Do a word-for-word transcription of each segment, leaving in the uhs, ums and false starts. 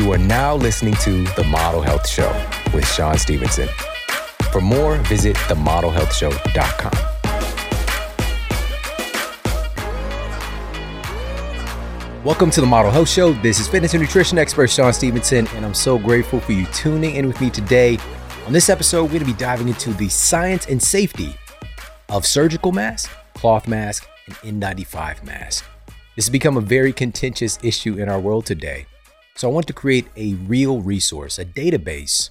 You are now listening to The Model Health Show with Shawn Stevenson. For more, visit the model health show dot com. Welcome to the Model Health Show. This is fitness and nutrition expert Shawn Stevenson, and I'm so grateful for you tuning in with me today. On this episode, we're going to be diving into the science and safety of surgical masks, cloth masks, and N ninety-five masks. This has become a very contentious issue in our world today. So I want to create a real resource, a database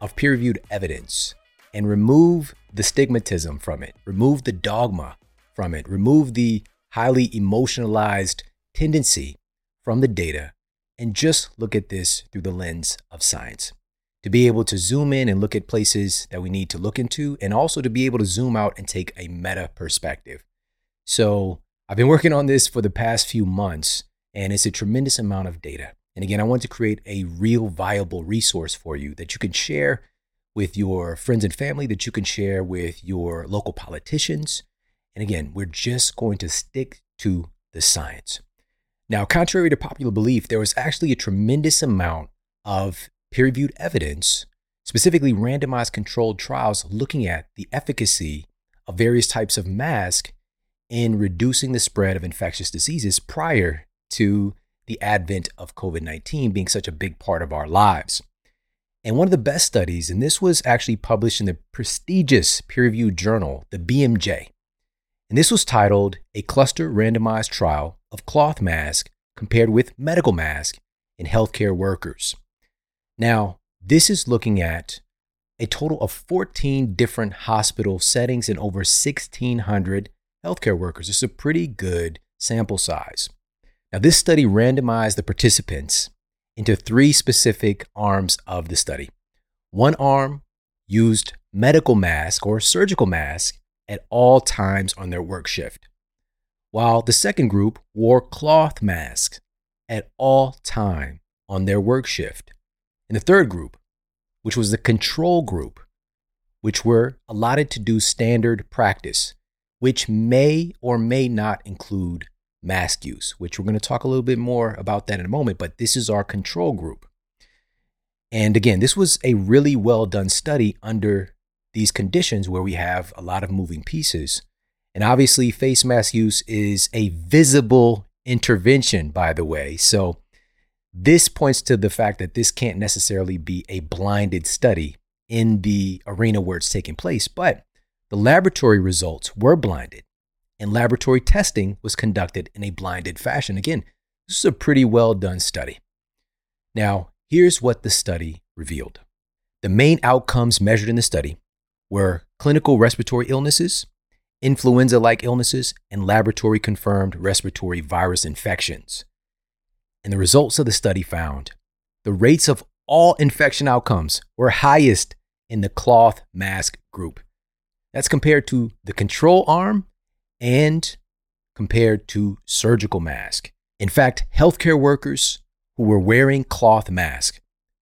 of peer-reviewed evidence, and remove the stigmatism from it, remove the dogma from it, remove the highly emotionalized tendency from the data, and just look at this through the lens of science. To be able to zoom in and look at places that we need to look into, and also to be able to zoom out and take a meta perspective. So I've been working on this for the past few months, and it's a tremendous amount of data. And again, I want to create a real viable resource for you that you can share with your friends and family, that you can share with your local politicians. And again, we're just going to stick to the science. Now, contrary to popular belief, there was actually a tremendous amount of peer-reviewed evidence, specifically randomized controlled trials, looking at the efficacy of various types of masks in reducing the spread of infectious diseases prior to the advent of covid nineteen being such a big part of our lives. And one of the best studies, and this was actually published in the prestigious peer-reviewed journal, the B M J, and this was titled A Cluster Randomized Trial of Cloth Mask Compared with Medical Mask in Healthcare Workers. Now, this is looking at a total of fourteen different hospital settings and over sixteen hundred healthcare workers. It's a pretty good sample size. Now, this study randomized the participants into three specific arms of the study. One arm used medical mask or surgical mask at all times on their work shift, while the second group wore cloth masks at all time on their work shift. And the third group, which was the control group, which were allotted to do standard practice, which may or may not include mask use, which we're going to talk a little bit more about that in a moment, but this is our control group. And again, this was a really well done study under these conditions where we have a lot of moving pieces. And obviously, face mask use is a visible intervention, by the way. So this points to the fact that this can't necessarily be a blinded study in the arena where it's taking place, but the laboratory results were blinded and laboratory testing was conducted in a blinded fashion. Again, this is a pretty well done study. Now, here's what the study revealed. The main outcomes measured in the study were clinical respiratory illnesses, influenza-like illnesses, and laboratory-confirmed respiratory virus infections. And the results of the study found the rates of all infection outcomes were highest in the cloth mask group. That's compared to the control arm and compared to surgical mask. In fact, healthcare workers who were wearing cloth masks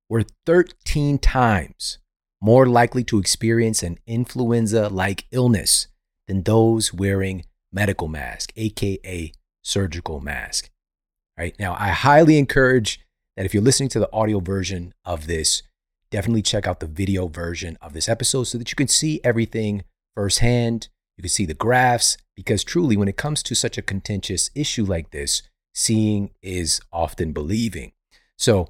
were thirteen times more likely to experience an influenza-like illness than those wearing medical mask, aka surgical mask. All right, now I highly encourage that if you're listening to the audio version of this, definitely check out the video version of this episode so that you can see everything firsthand. You can see the graphs, because truly when it comes to such a contentious issue like this, seeing is often believing. So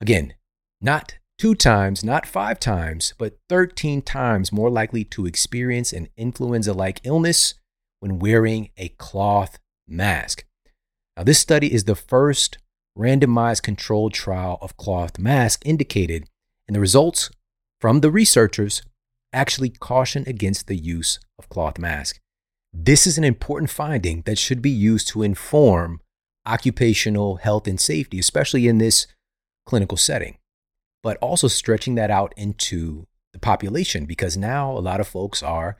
again, not two times, not five times, but thirteen times more likely to experience an influenza-like illness when wearing a cloth mask. Now, this study is the first randomized controlled trial of cloth mask indicated, and the results from the researchers actually caution against the use of cloth mask. This is an important finding that should be used to inform occupational health and safety, especially in this clinical setting, but also stretching that out into the population, because now a lot of folks are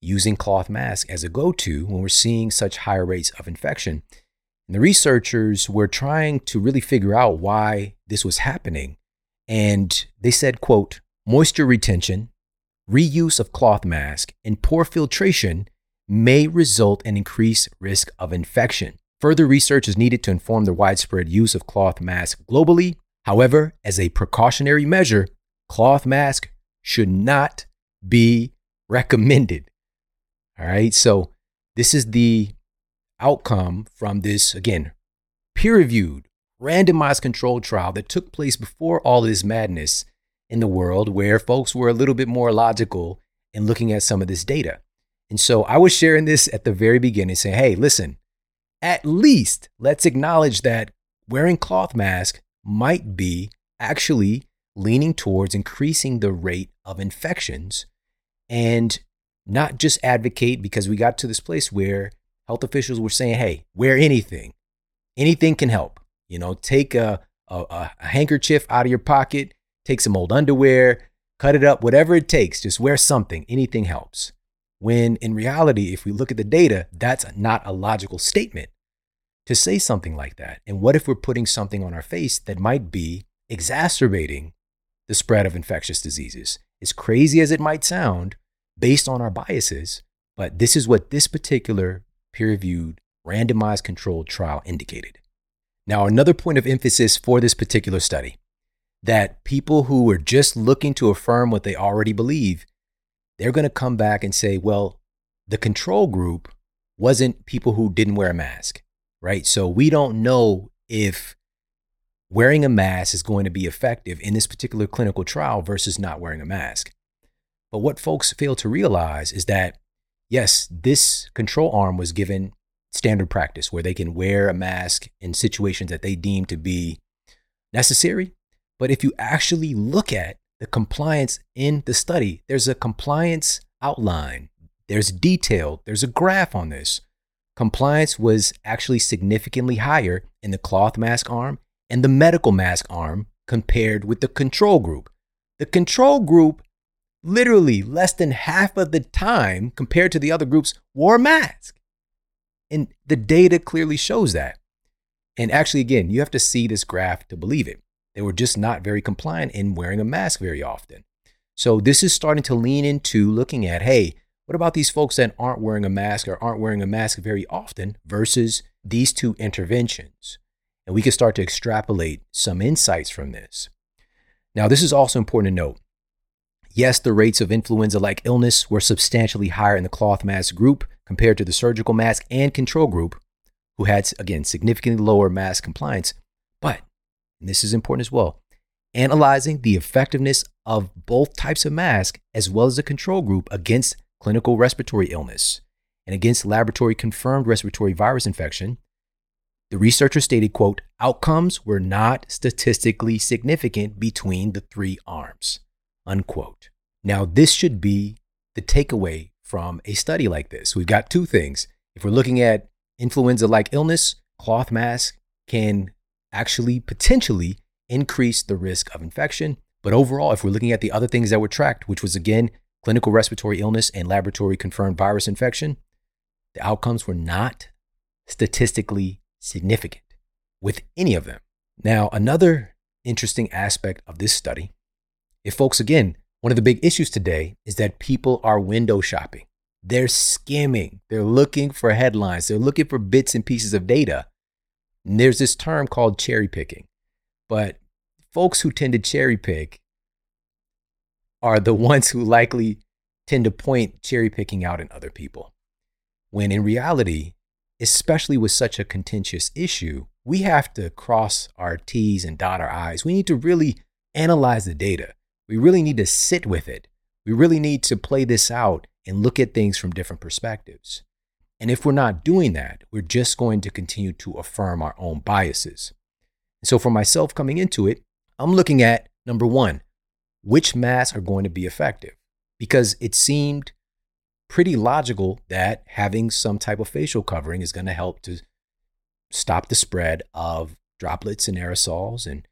using cloth masks as a go-to when we're seeing such higher rates of infection. And the researchers were trying to really figure out why this was happening. And they said, quote, moisture retention, reuse of cloth mask, and poor filtration may result in increased risk of infection. Further research is needed to inform the widespread use of cloth masks globally. However, as a precautionary measure, cloth masks should not be recommended. All right, so this is the outcome from this, again, peer-reviewed, randomized controlled trial that took place before all this madness in the world, where folks were a little bit more logical in looking at some of this data. And so I was sharing this at the very beginning, saying, hey, listen, at least let's acknowledge that wearing cloth masks might be actually leaning towards increasing the rate of infections, and not just advocate, because we got to this place where health officials were saying, hey, wear anything. Anything can help. You know, take a, a, a handkerchief out of your pocket, take some old underwear, cut it up, whatever it takes, just wear something. Anything helps. When in reality, if we look at the data, that's not a logical statement to say something like that. And what if we're putting something on our face that might be exacerbating the spread of infectious diseases? As crazy as it might sound, based on our biases, but this is what this particular peer-reviewed, randomized controlled trial indicated. Now, another point of emphasis for this particular study, that people who were just looking to affirm what they already believe, they're going to come back and say, well, the control group wasn't people who didn't wear a mask, right? So we don't know if wearing a mask is going to be effective in this particular clinical trial versus not wearing a mask. But what folks fail to realize is that, yes, this control arm was given standard practice where they can wear a mask in situations that they deem to be necessary. But if you actually look at the compliance in the study, there's a compliance outline, there's detail, there's a graph on this. Compliance was actually significantly higher in the cloth mask arm and the medical mask arm compared with the control group. The control group, literally less than half of the time compared to the other groups, wore a mask. And the data clearly shows that. And actually, again, you have to see this graph to believe it. They were just not very compliant in wearing a mask very often. So this is starting to lean into looking at, hey, what about these folks that aren't wearing a mask or aren't wearing a mask very often versus these two interventions? And we can start to extrapolate some insights from this. Now, this is also important to note. Yes, the rates of influenza-like illness were substantially higher in the cloth mask group compared to the surgical mask and control group, who had, again, significantly lower mask compliance. But, and this is important as well, analyzing the effectiveness of both types of mask as well as the control group against clinical respiratory illness and against laboratory confirmed respiratory virus infection, the researchers stated, quote, outcomes were not statistically significant between the three arms, unquote. Now, this should be the takeaway from a study like this. We've got two things. If we're looking at influenza-like illness, cloth mask can actually potentially increase the risk of infection. But overall, if we're looking at the other things that were tracked, which was, again, clinical respiratory illness and laboratory confirmed virus infection, the outcomes were not statistically significant with any of them. Now, another interesting aspect of this study, if folks, again, one of the big issues today is that people are window shopping. They're skimming. They're looking for headlines. They're looking for bits and pieces of data. And there's this term called cherry picking, but folks who tend to cherry pick are the ones who likely tend to point cherry picking out in other people. When in reality, especially with such a contentious issue, we have to cross our T's and dot our I's. We need to really analyze the data. We really need to sit with it. We really need to play this out and look at things from different perspectives. And if we're not doing that, we're just going to continue to affirm our own biases. And so for myself coming into it, I'm looking at, number one, which masks are going to be effective? Because it seemed pretty logical that having some type of facial covering is going to help to stop the spread of droplets and aerosols and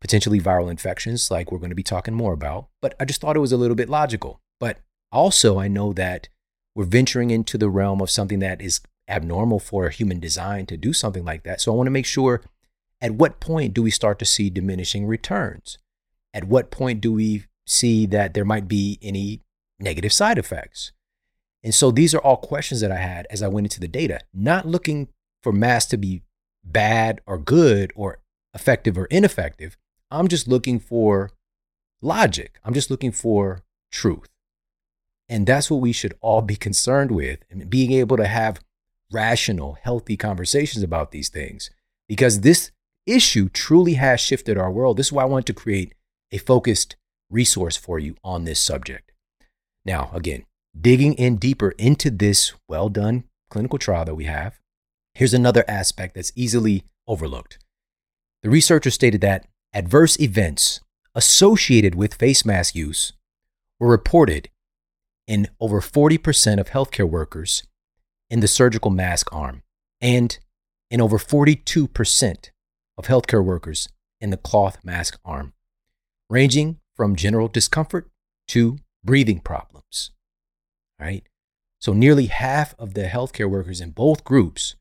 potentially viral infections, like we're going to be talking more about. But I just thought it was a little bit logical. But also, I know that we're venturing into the realm of something that is abnormal for human design to do something like that. So I want to make sure, at what point do we start to see diminishing returns? At what point do we see that there might be any negative side effects? And so these are all questions that I had as I went into the data, not looking for masks to be bad or good or effective or ineffective. I'm just looking for logic. I'm just looking for truth. And that's what we should all be concerned with, and being able to have rational, healthy conversations about these things, because this issue truly has shifted our world. This is why I wanted to create a focused resource for you on this subject. Now, again, digging in deeper into this well-done clinical trial that we have, here's another aspect that's easily overlooked. The researchers stated that adverse events associated with face mask use were reported in over forty percent of healthcare workers in the surgical mask arm, and in over forty-two percent of healthcare workers in the cloth mask arm, ranging from general discomfort to breathing problems. All right. So nearly half of the healthcare workers in both groups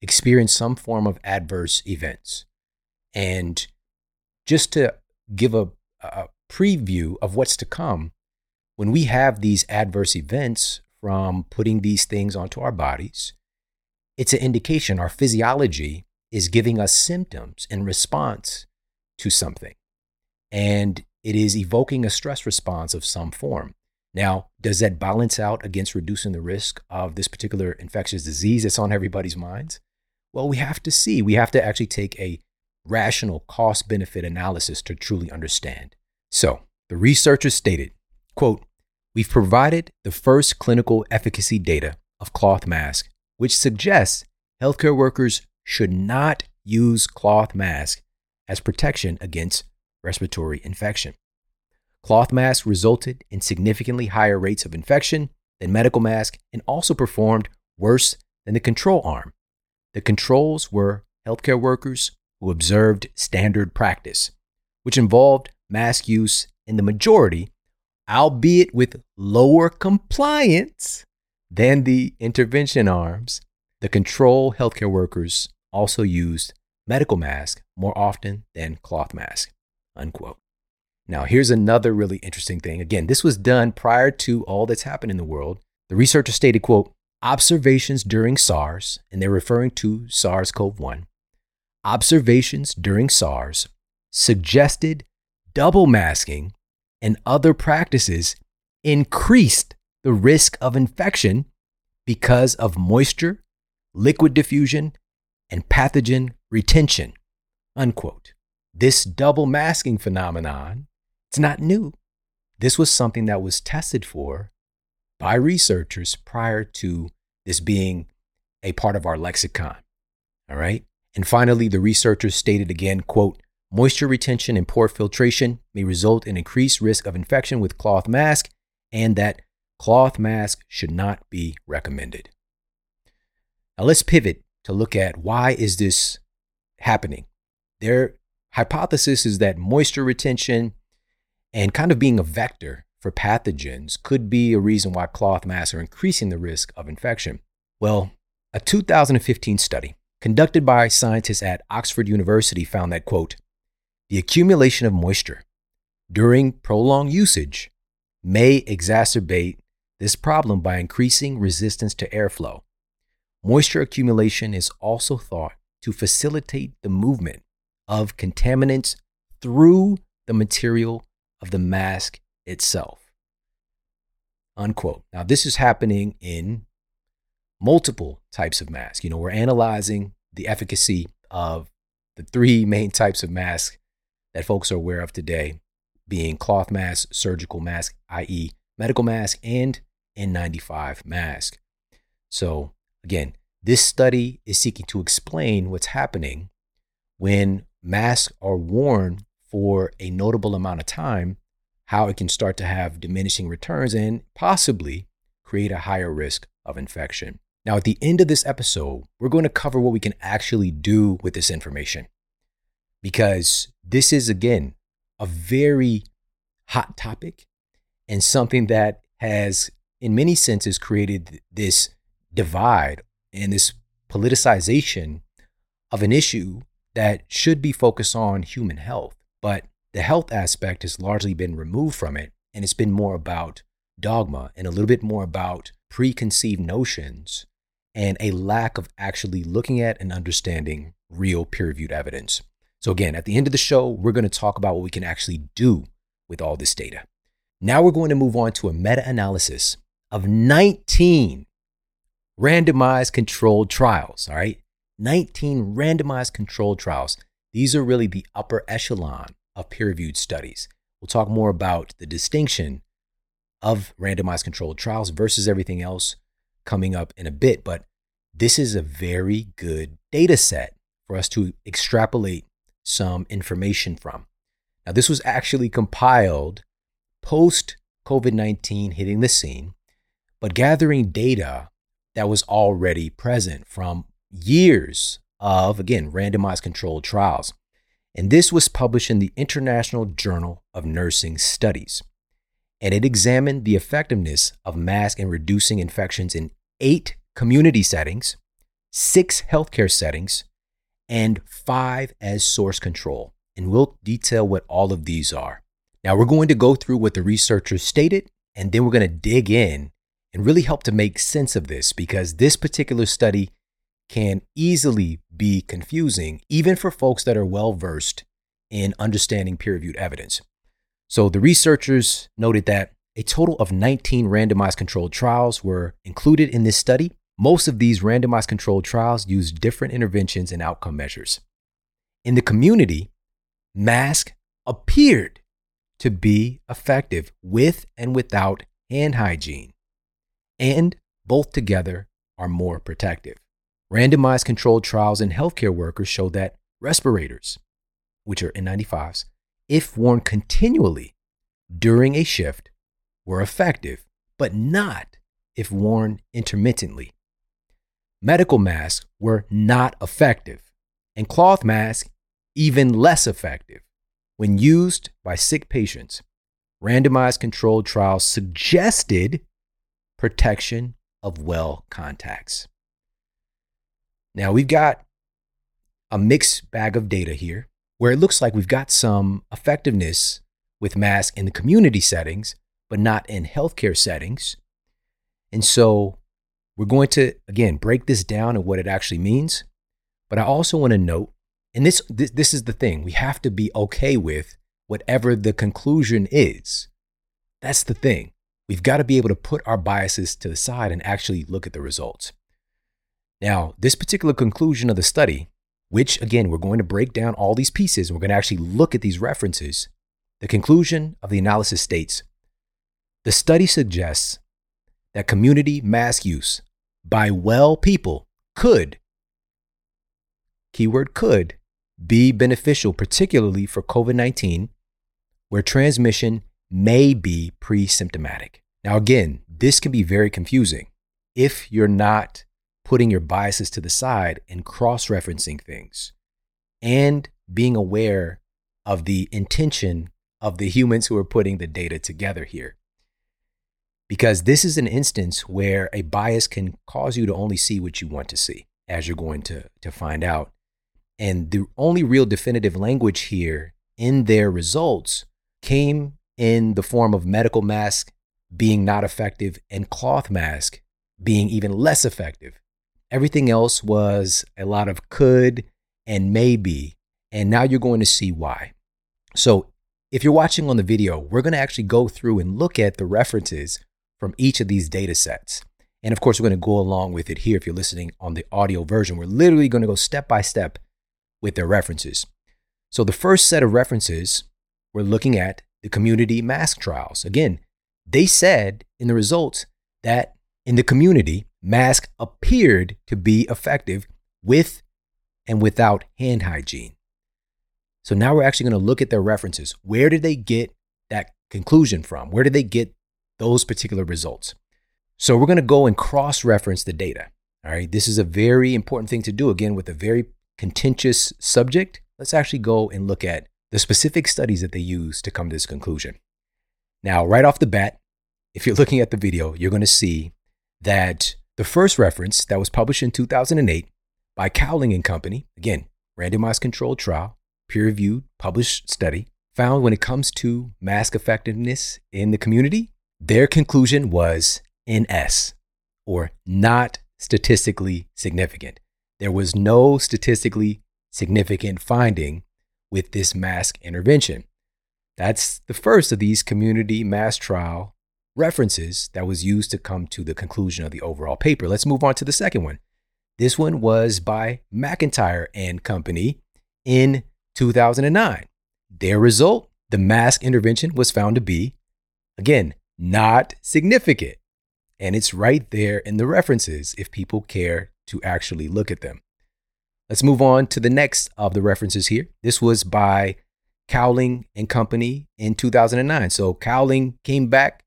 experienced some form of adverse events. And just to give a, a preview of what's to come, when we have these adverse events from putting these things onto our bodies, it's an indication our physiology is giving us symptoms in response to something. And it is evoking a stress response of some form. Now, does that balance out against reducing the risk of this particular infectious disease that's on everybody's minds? Well, we have to see. We have to actually take a rational cost-benefit analysis to truly understand. So the researchers stated, quote, "We've provided the first clinical efficacy data of cloth masks, which suggests healthcare workers should not use cloth masks as protection against respiratory infection. Cloth masks resulted in significantly higher rates of infection than medical masks and also performed worse than the control arm. The controls were healthcare workers who observed standard practice, which involved mask use in the majority, albeit with lower compliance than the intervention arms. The control healthcare workers also used medical masks more often than cloth masks," unquote. Now, here's another really interesting thing. Again, this was done prior to all that's happened in the world. The researcher stated, quote, "Observations during SARS," and they're referring to SARS-C o V one, "observations during SARS suggested double masking and other practices increased the risk of infection because of moisture, liquid diffusion, and pathogen retention," unquote. This double masking phenomenon, it's not new. This was something that was tested for by researchers prior to this being a part of our lexicon, all right? And finally, the researchers stated again, quote, "Moisture retention and poor filtration may result in increased risk of infection with cloth mask, and that cloth mask should not be recommended." Now let's pivot to look at why is this happening. Their hypothesis is that moisture retention and kind of being a vector for pathogens could be a reason why cloth masks are increasing the risk of infection. Well, a two thousand fifteen study conducted by scientists at Oxford University found that, quote, "The accumulation of moisture during prolonged usage may exacerbate this problem by increasing resistance to airflow. Moisture accumulation is also thought to facilitate the movement of contaminants through the material of the mask itself," unquote. Now, this is happening in multiple types of masks. You know, we're analyzing the efficacy of the three main types of masks that folks are aware of today, being cloth mask, surgical mask, that is medical mask, and N ninety-five mask. So again, this study is seeking to explain what's happening when masks are worn for a notable amount of time, how it can start to have diminishing returns and possibly create a higher risk of infection. Now, at the end of this episode, we're going to cover what we can actually do with this information, because this is, again, a very hot topic and something that has, in many senses, created this divide and this politicization of an issue that should be focused on human health. But the health aspect has largely been removed from it, and it's been more about dogma and a little bit more about preconceived notions and a lack of actually looking at and understanding real peer-reviewed evidence. So again, at the end of the show, we're going to talk about what we can actually do with all this data. Now we're going to move on to a meta-analysis of nineteen randomized controlled trials, all right? nineteen randomized controlled trials. These are really the upper echelon of peer-reviewed studies. We'll talk more about the distinction of randomized controlled trials versus everything else coming up in a bit, but this is a very good data set for us to extrapolate some information from. Now, this was actually compiled post COVID nineteen hitting the scene, but gathering data that was already present from years of, again, randomized controlled trials. And this was published in the International Journal of Nursing Studies. And it examined the effectiveness of masks in reducing infections in eight community settings, six healthcare settings, and five as source control. And we'll detail what all of these are. Now, we're going to go through what the researchers stated, and then we're going to dig in and really help to make sense of this, because this particular study can easily be confusing, even for folks that are well-versed in understanding peer-reviewed evidence. So the researchers noted that a total of nineteen randomized controlled trials were included in this study. Most of these randomized controlled trials used different interventions and outcome measures. In the community, masks appeared to be effective with and without hand hygiene, and both together are more protective. Randomized controlled trials in healthcare workers show that respirators, which are N ninety-fives, if worn continually during a shift, were effective, but not if worn intermittently. Medical masks were not effective, and cloth masks even less effective when used by sick patients. Randomized controlled trials suggested protection of well contacts. Now, we've got a mixed bag of data here where it looks like we've got some effectiveness with masks in the community settings, but not in healthcare settings. And so we're going to, again, break this down and what it actually means. But I also want to note, and this, this this is the thing, we have to be okay with whatever the conclusion is. That's the thing. We've got to be able to put our biases to the side and actually look at the results. Now, this particular conclusion of the study, which again, we're going to break down all these pieces, and we're going to actually look at these references. The conclusion of the analysis states, the study suggests that community mask use by well people could, keyword could, be beneficial, particularly for COVID nineteen, where transmission may be pre-symptomatic. Now, again, this can be very confusing if you're not putting your biases to the side and cross-referencing things and being aware of the intention of the humans who are putting the data together here. Because this is an instance where a bias can cause you to only see what you want to see, as you're going to, to find out. And the only real definitive language here in their results came in the form of medical mask being not effective and cloth mask being even less effective. Everything else was a lot of could and maybe, and now you're going to see why. So if you're watching on the video, we're going to actually go through and look at the references from each of these data sets. And of course, we're going to go along with it here. If you're listening on the audio version, we're literally going to go step by step with their references. So the first set of references, we're looking at the community mask trials. Again, they said in the results that in the community, masks appeared to be effective with and without hand hygiene. So now we're actually going to look at their references. Where did they get that conclusion from? Where did they get those particular results? So we're going to go and cross-reference the data. All right. This is a very important thing to do, again, with a very contentious subject. Let's actually go and look at the specific studies that they used to come to this conclusion. Now, right off the bat, if you're looking at the video, you're going to see that the first reference that was published in two thousand eight by Cowling and Company, again, randomized controlled trial, peer-reviewed, published study, found when it comes to mask effectiveness in the community, their conclusion was N S, or not statistically significant. There was no statistically significant finding with this mask intervention. That's the first of these community mass trial references that was used to come to the conclusion of the overall paper. Let's move on to the second one. This one was by MacIntyre and Company in two thousand nine. Their result, the mask intervention was found to be, again, not significant. And it's right there in the references if people care to actually look at them. Let's move on to the next of the references here. This was by Cowling and Company in two thousand nine. So Cowling came back.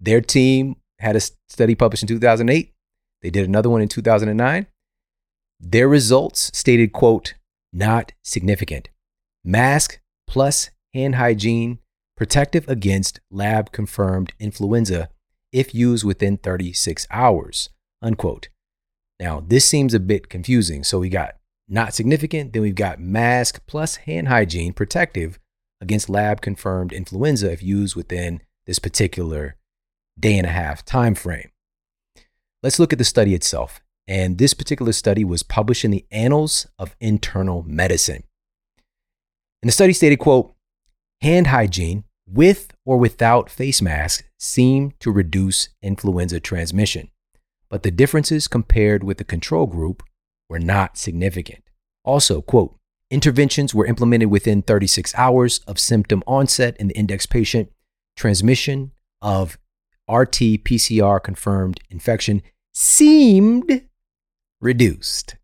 Their team had a study published in two thousand eight. They did another one in two thousand nine. Their results stated, quote, not significant. Mask plus hand hygiene protective against lab-confirmed influenza if used within thirty-six hours, unquote. Now, this seems a bit confusing. So we got not significant, then we've got mask plus hand hygiene protective against lab-confirmed influenza if used within this particular day and a half time frame. Let's look at the study itself. And this particular study was published in the Annals of Internal Medicine. And the study stated, quote, hand hygiene with or without face masks seemed to reduce influenza transmission, but the differences compared with the control group were not significant. Also, quote, interventions were implemented within thirty-six hours of symptom onset in the index patient. Transmission of R T P C R confirmed infection seemed reduced,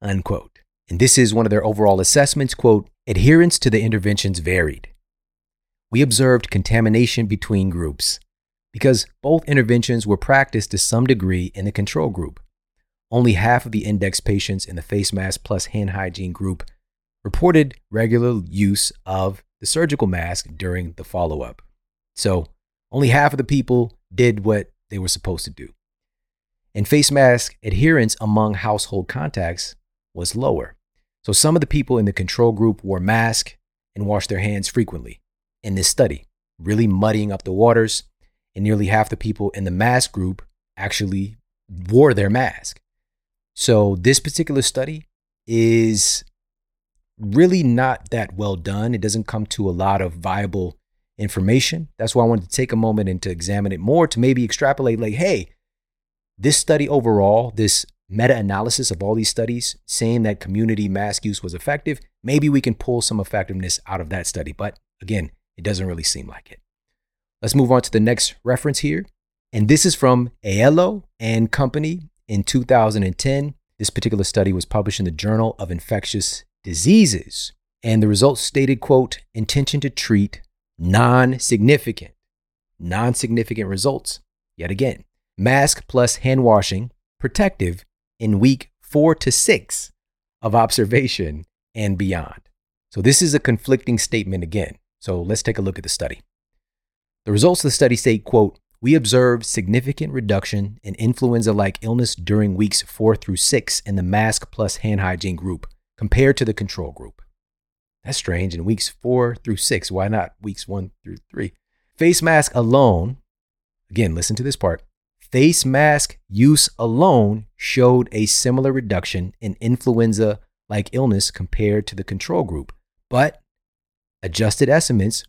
unquote. And this is one of their overall assessments, quote, adherence to the interventions varied. We observed contamination between groups because both interventions were practiced to some degree in the control group. Only half of the index patients in the face mask plus hand hygiene group reported regular use of the surgical mask during the follow-up. So only half of the people did what they were supposed to do. And face mask adherence among household contacts was lower. So some of the people in the control group wore masks and washed their hands frequently in this study, really muddying up the waters. And nearly half the people in the mask group actually wore their mask. So this particular study is really not that well done. It doesn't come to a lot of viable information. That's why I wanted to take a moment and to examine it more, to maybe extrapolate like, hey, this study overall, this meta-analysis of all these studies saying that community mask use was effective, maybe we can pull some effectiveness out of that study. But again, it doesn't really seem like it. Let's move on to the next reference here. And this is from Aiello and Company in two thousand ten. This particular study was published in the Journal of Infectious Diseases. And the results stated, quote, intention to treat non-significant, non-significant results. Yet again, mask plus hand washing protective in week four to six of observation and beyond. So this is a conflicting statement again. So let's take a look at the study. The results of the study state, quote, we observed significant reduction in influenza-like illness during weeks four through six in the mask plus hand hygiene group compared to the control group. That's strange. In weeks four through six, why not weeks one through three? Face mask alone, again, listen to this part, face mask use alone showed a similar reduction in influenza-like illness compared to the control group, but adjusted estimates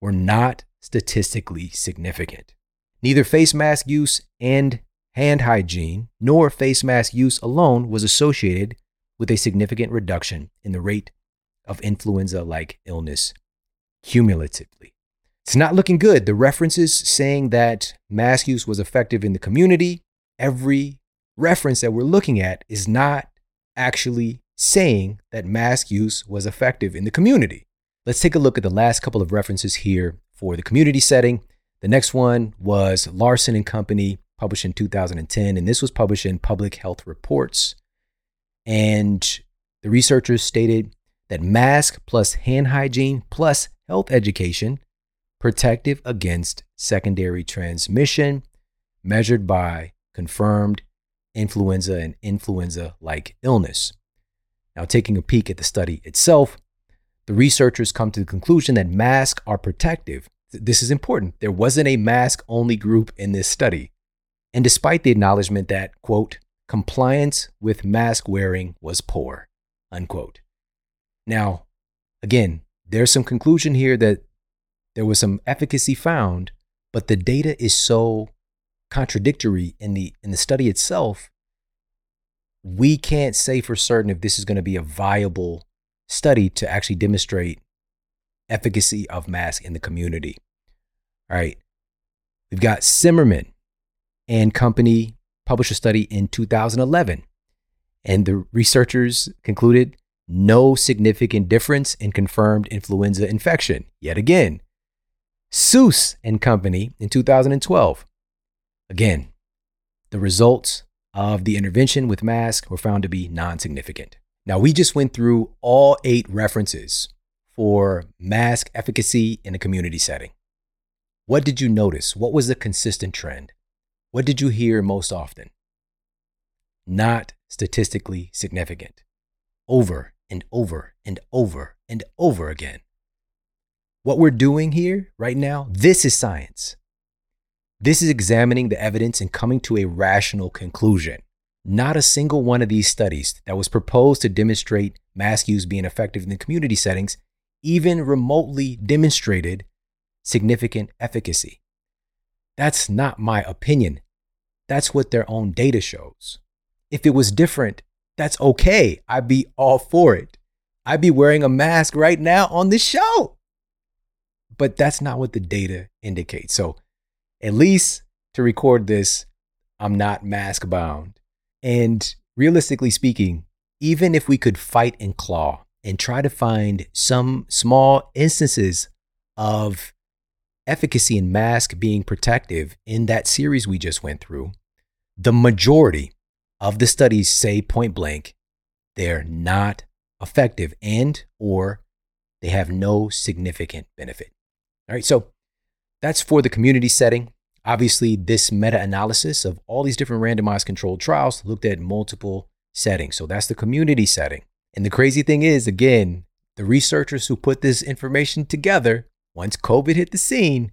were not statistically significant. Neither face mask use and hand hygiene nor face mask use alone was associated with a significant reduction in the rate of influenza-like illness cumulatively. It's not looking good. The references saying that mask use was effective in the community, every reference that we're looking at is not actually saying that mask use was effective in the community. Let's take a look at the last couple of references here for the community setting. The next one was Larson and Company, published in two thousand ten, and this was published in Public Health Reports. And the researchers stated that mask plus hand hygiene plus health education protective against secondary transmission measured by confirmed influenza and influenza-like illness. Now, taking a peek at the study itself, the researchers come to the conclusion that masks are protective. This is important. There wasn't a mask-only group in this study. And despite the acknowledgement that, quote, compliance with mask wearing was poor, unquote. Now, Again, there's some conclusion here that there was some efficacy found, but the data is so contradictory in the in the study itself, we can't say for certain if this is going to be a viable study to actually demonstrate efficacy of masks in the community. All right. We've got Zimmerman and company published a study in two thousand eleven, and the researchers concluded no significant difference in confirmed influenza infection. Yet again, Seuss and company in two thousand twelve. Again, the results of the intervention with masks were found to be non-significant. Now, we just went through all eight references for mask efficacy in a community setting. What did you notice? What was the consistent trend? What did you hear most often? Not statistically significant. Over and over and over and over again. What we're doing here right now, this is science. This is examining the evidence and coming to a rational conclusion. Not a single one of these studies that was proposed to demonstrate mask use being effective in the community settings even remotely demonstrated significant efficacy. That's not my opinion. That's what their own data shows. If it was different, that's okay. I'd be all for it. I'd be wearing a mask right now on this show. But that's not what the data indicates. So at least to record this, I'm not mask bound. And realistically speaking, even if we could fight and claw and try to find some small instances of efficacy in mask being protective in that series we just went through, the majority of the studies say point blank, they're not effective and or they have no significant benefit. All right, so that's for the community setting. Obviously, this meta-analysis of all these different randomized controlled trials looked at multiple settings. So that's the community setting. And the crazy thing is, again, the researchers who put this information together, once COVID hit the scene,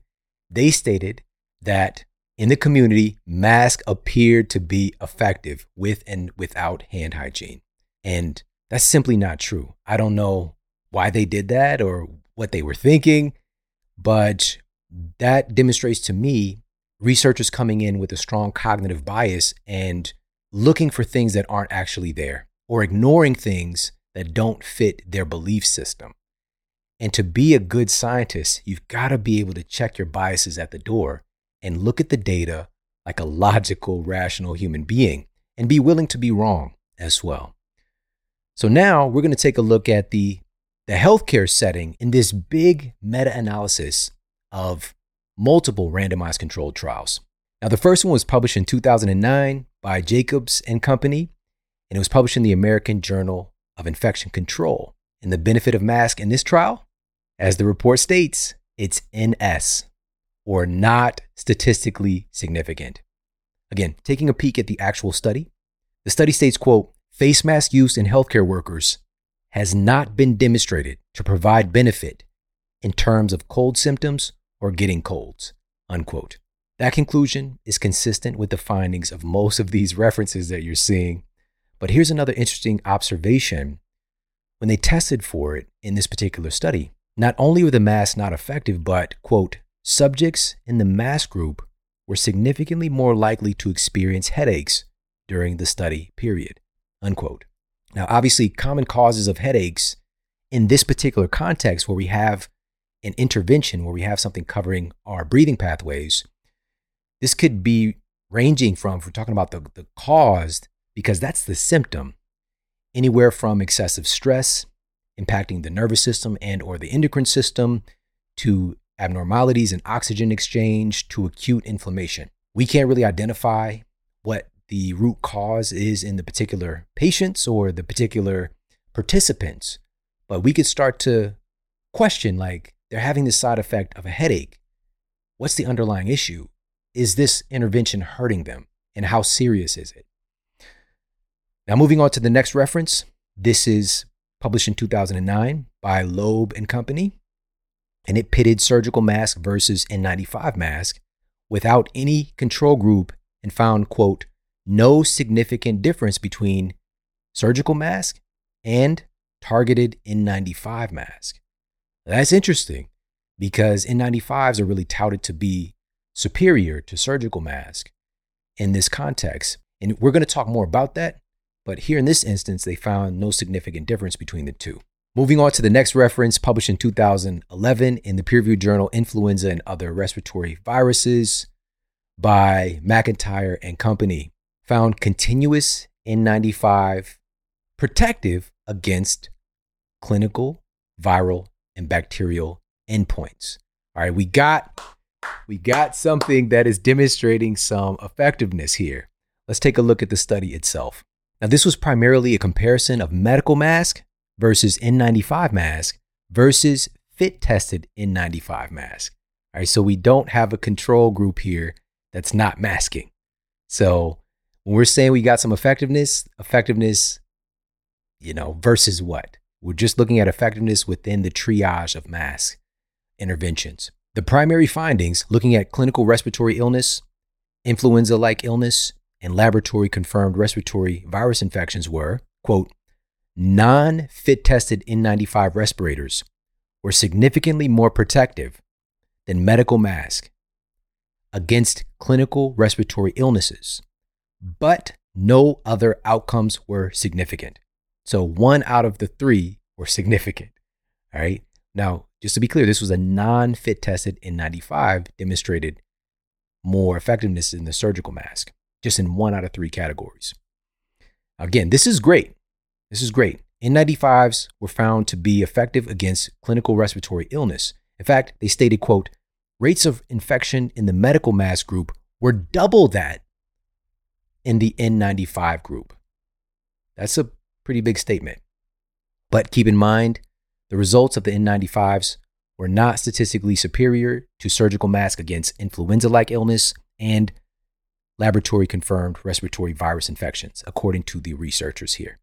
they stated that in the community, masks appeared to be effective with and without hand hygiene. And that's simply not true. I don't know why they did that or what they were thinking, but that demonstrates to me researchers coming in with a strong cognitive bias and looking for things that aren't actually there or ignoring things that don't fit their belief system. And to be a good scientist, you've got to be able to check your biases at the door and look at the data like a logical, rational human being and be willing to be wrong as well. So now we're going to take a look at the, the healthcare setting in this big meta-analysis of multiple randomized controlled trials. Now, the first one was published in two thousand nine by Jacobs and company, and it was published in the American Journal of Infection Control. And the benefit of mask in this trial, as the report states, it's N S, or not statistically significant. Again, taking a peek at the actual study, the study states, quote, face mask use in healthcare workers has not been demonstrated to provide benefit in terms of cold symptoms or getting colds, unquote. That conclusion is consistent with the findings of most of these references that you're seeing. But here's another interesting observation. When they tested for it in this particular study, not only were the masks not effective, but, quote, subjects in the mask group were significantly more likely to experience headaches during the study period, unquote. Now, obviously, common causes of headaches in this particular context where we have an intervention, where we have something covering our breathing pathways, this could be ranging from, if we're talking about the, the cause, because that's the symptom, anywhere from excessive stress impacting the nervous system and or the endocrine system to abnormalities in oxygen exchange to acute inflammation. We can't really identify what the root cause is in the particular patients or the particular participants, but we could start to question, like, they're having the side effect of a headache. What's the underlying issue? Is this intervention hurting them? And how serious is it? Now, moving on to the next reference. This is published in two thousand nine by Loeb and company, and it pitted surgical mask versus N ninety-five mask without any control group and found, quote, no significant difference between surgical mask and targeted N ninety-five mask. That's interesting because N ninety-fives are really touted to be superior to surgical masks in this context. And we're going to talk more about that, but here in this instance, they found no significant difference between the two. Moving on to the next reference, published in two thousand eleven in the peer-reviewed journal Influenza and Other Respiratory Viruses by MacIntyre and Company, found continuous N ninety-five protective against clinical, viral, and bacterial endpoints. All right, we got, we got something that is demonstrating some effectiveness here. Let's take a look at the study itself. Now, this was primarily a comparison of medical mask versus N ninety-five mask versus fit-tested N ninety-five mask. All right, so we don't have a control group here that's not masking. So when we're saying we got some effectiveness, effectiveness, you know, versus what? We're just looking at effectiveness within the triage of mask interventions. The primary findings, looking at clinical respiratory illness, influenza-like illness, and laboratory-confirmed respiratory virus infections were, quote, non-fit-tested N ninety-five respirators were significantly more protective than medical mask against clinical respiratory illnesses, but no other outcomes were significant. So one out of the three were significant, all right? Now, just to be clear, this was a non-fit-tested N ninety-five demonstrated more effectiveness than the surgical mask, just in one out of three categories. Again, this is great. This is great. N ninety-fives were found to be effective against clinical respiratory illness. In fact, they stated, quote, rates of infection in the medical mask group were double that in the N ninety-five group. That's a pretty big statement. But keep in mind, the results of the N ninety-fives were not statistically superior to surgical mask against influenza-like illness and laboratory-confirmed respiratory virus infections, according to the researchers here.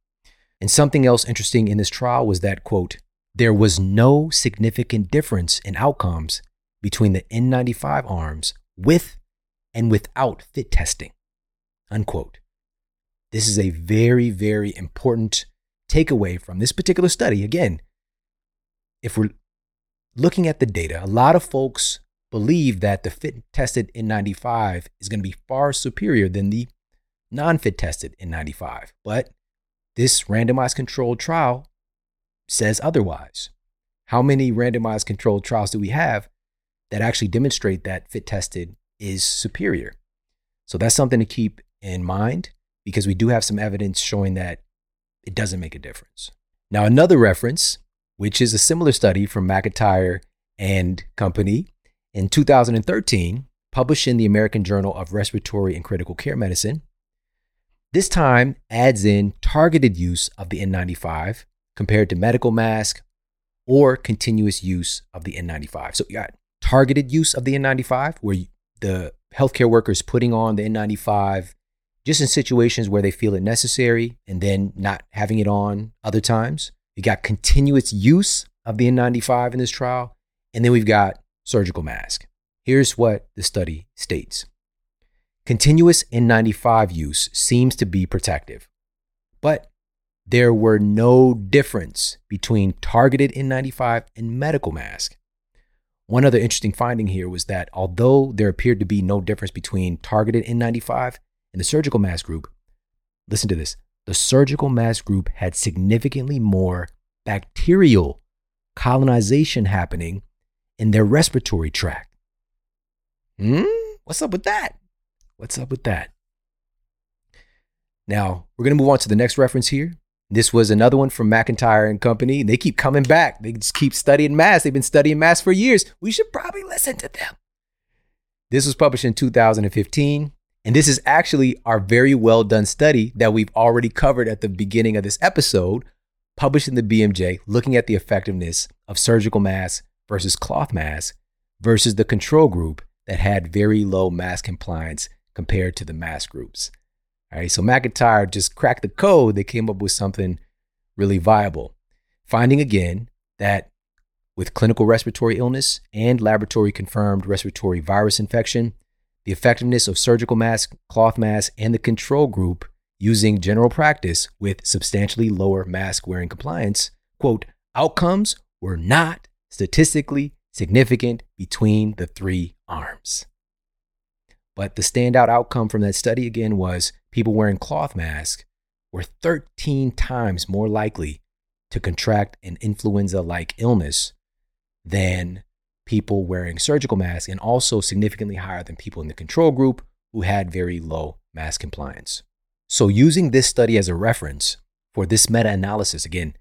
And something else interesting in this trial was that, quote, there was no significant difference in outcomes between the N ninety-five arms with and without fit testing, unquote. This is a very, very important takeaway from this particular study. Again, if we're looking at the data, a lot of folks believe that the fit-tested N ninety-five is going to be far superior than the non-fit-tested N ninety-five, but this randomized controlled trial says otherwise. How many randomized controlled trials do we have that actually demonstrate that fit-tested is superior? So that's something to keep in mind because we do have some evidence showing that it doesn't make a difference. Now, another reference, which is a similar study from MacIntyre and Company in two thousand thirteen, published in the American Journal of Respiratory and Critical Care Medicine, this time adds in targeted use of the N ninety-five compared to medical mask or continuous use of the N ninety-five. So you got targeted use of the N ninety-five where the healthcare worker is putting on the N ninety-five just in situations where they feel it necessary and then not having it on other times. You got continuous use of the N ninety-five in this trial. And then we've got surgical mask. Here's what the study states. Continuous N ninety-five use seems to be protective, but there were no difference between targeted N ninety-five and medical mask. One other interesting finding here was that although there appeared to be no difference between targeted N ninety-five and the surgical mask group, listen to this, the surgical mask group had significantly more bacterial colonization happening in their respiratory tract. Hmm? What's up with that? What's up with that? Now, we're going to move on to the next reference here. This was another one from MacIntyre and Company. They keep coming back. They just keep studying masks. They've been studying masks for years. We should probably listen to them. This was published in two thousand fifteen. And this is actually our very well done study that we've already covered at the beginning of this episode, published in the B M J, looking at the effectiveness of surgical masks versus cloth masks versus the control group that had very low mask compliance compared to the mask groups. All right, so MacIntyre just cracked the code. They came up with something really viable, finding again that with clinical respiratory illness and laboratory-confirmed respiratory virus infection, the effectiveness of surgical mask, cloth mask, and the control group using general practice with substantially lower mask-wearing compliance quote, outcomes were not statistically significant between the three arms. But the standout outcome from that study again was people wearing cloth masks were thirteen times more likely to contract an influenza-like illness than people wearing surgical masks, and also significantly higher than people in the control group who had very low mask compliance. So using this study as a reference for this meta-analysis, again,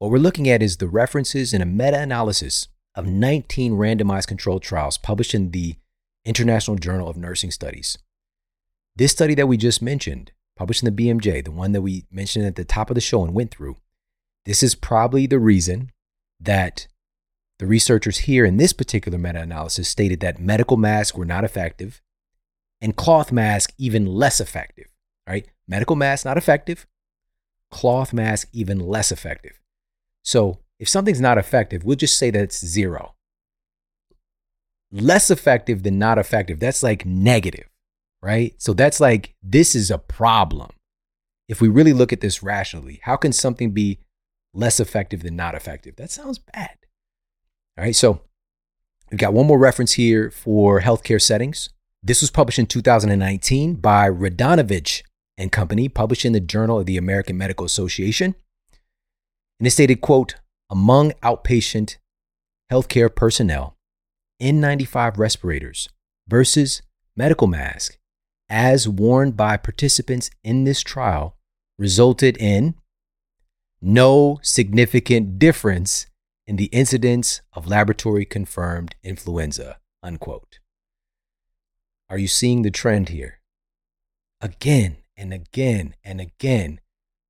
what we're looking at is the references in a meta-analysis of nineteen randomized controlled trials published in the International Journal of Nursing Studies. This study that we just mentioned, published in the B M J, the one that we mentioned at the top of the show and went through, this is probably the reason that the researchers here in this particular meta-analysis stated that medical masks were not effective and cloth masks even less effective, right? Medical masks not effective, cloth masks even less effective. So if something's not effective, we'll just say that it's zero. Less effective than not effective, that's like negative, right? So that's like, this is a problem. If we really look at this rationally, how can something be less effective than not effective? That sounds bad. All right, so we've got one more reference here for healthcare settings. This was published in two thousand nineteen by Radonovich and company, published in the Journal of the American Medical Association. And it stated, quote, among outpatient healthcare personnel, N ninety-five respirators versus medical masks as worn by participants in this trial resulted in no significant difference in the incidence of laboratory confirmed influenza, unquote. Are you seeing the trend here? Again and again and again,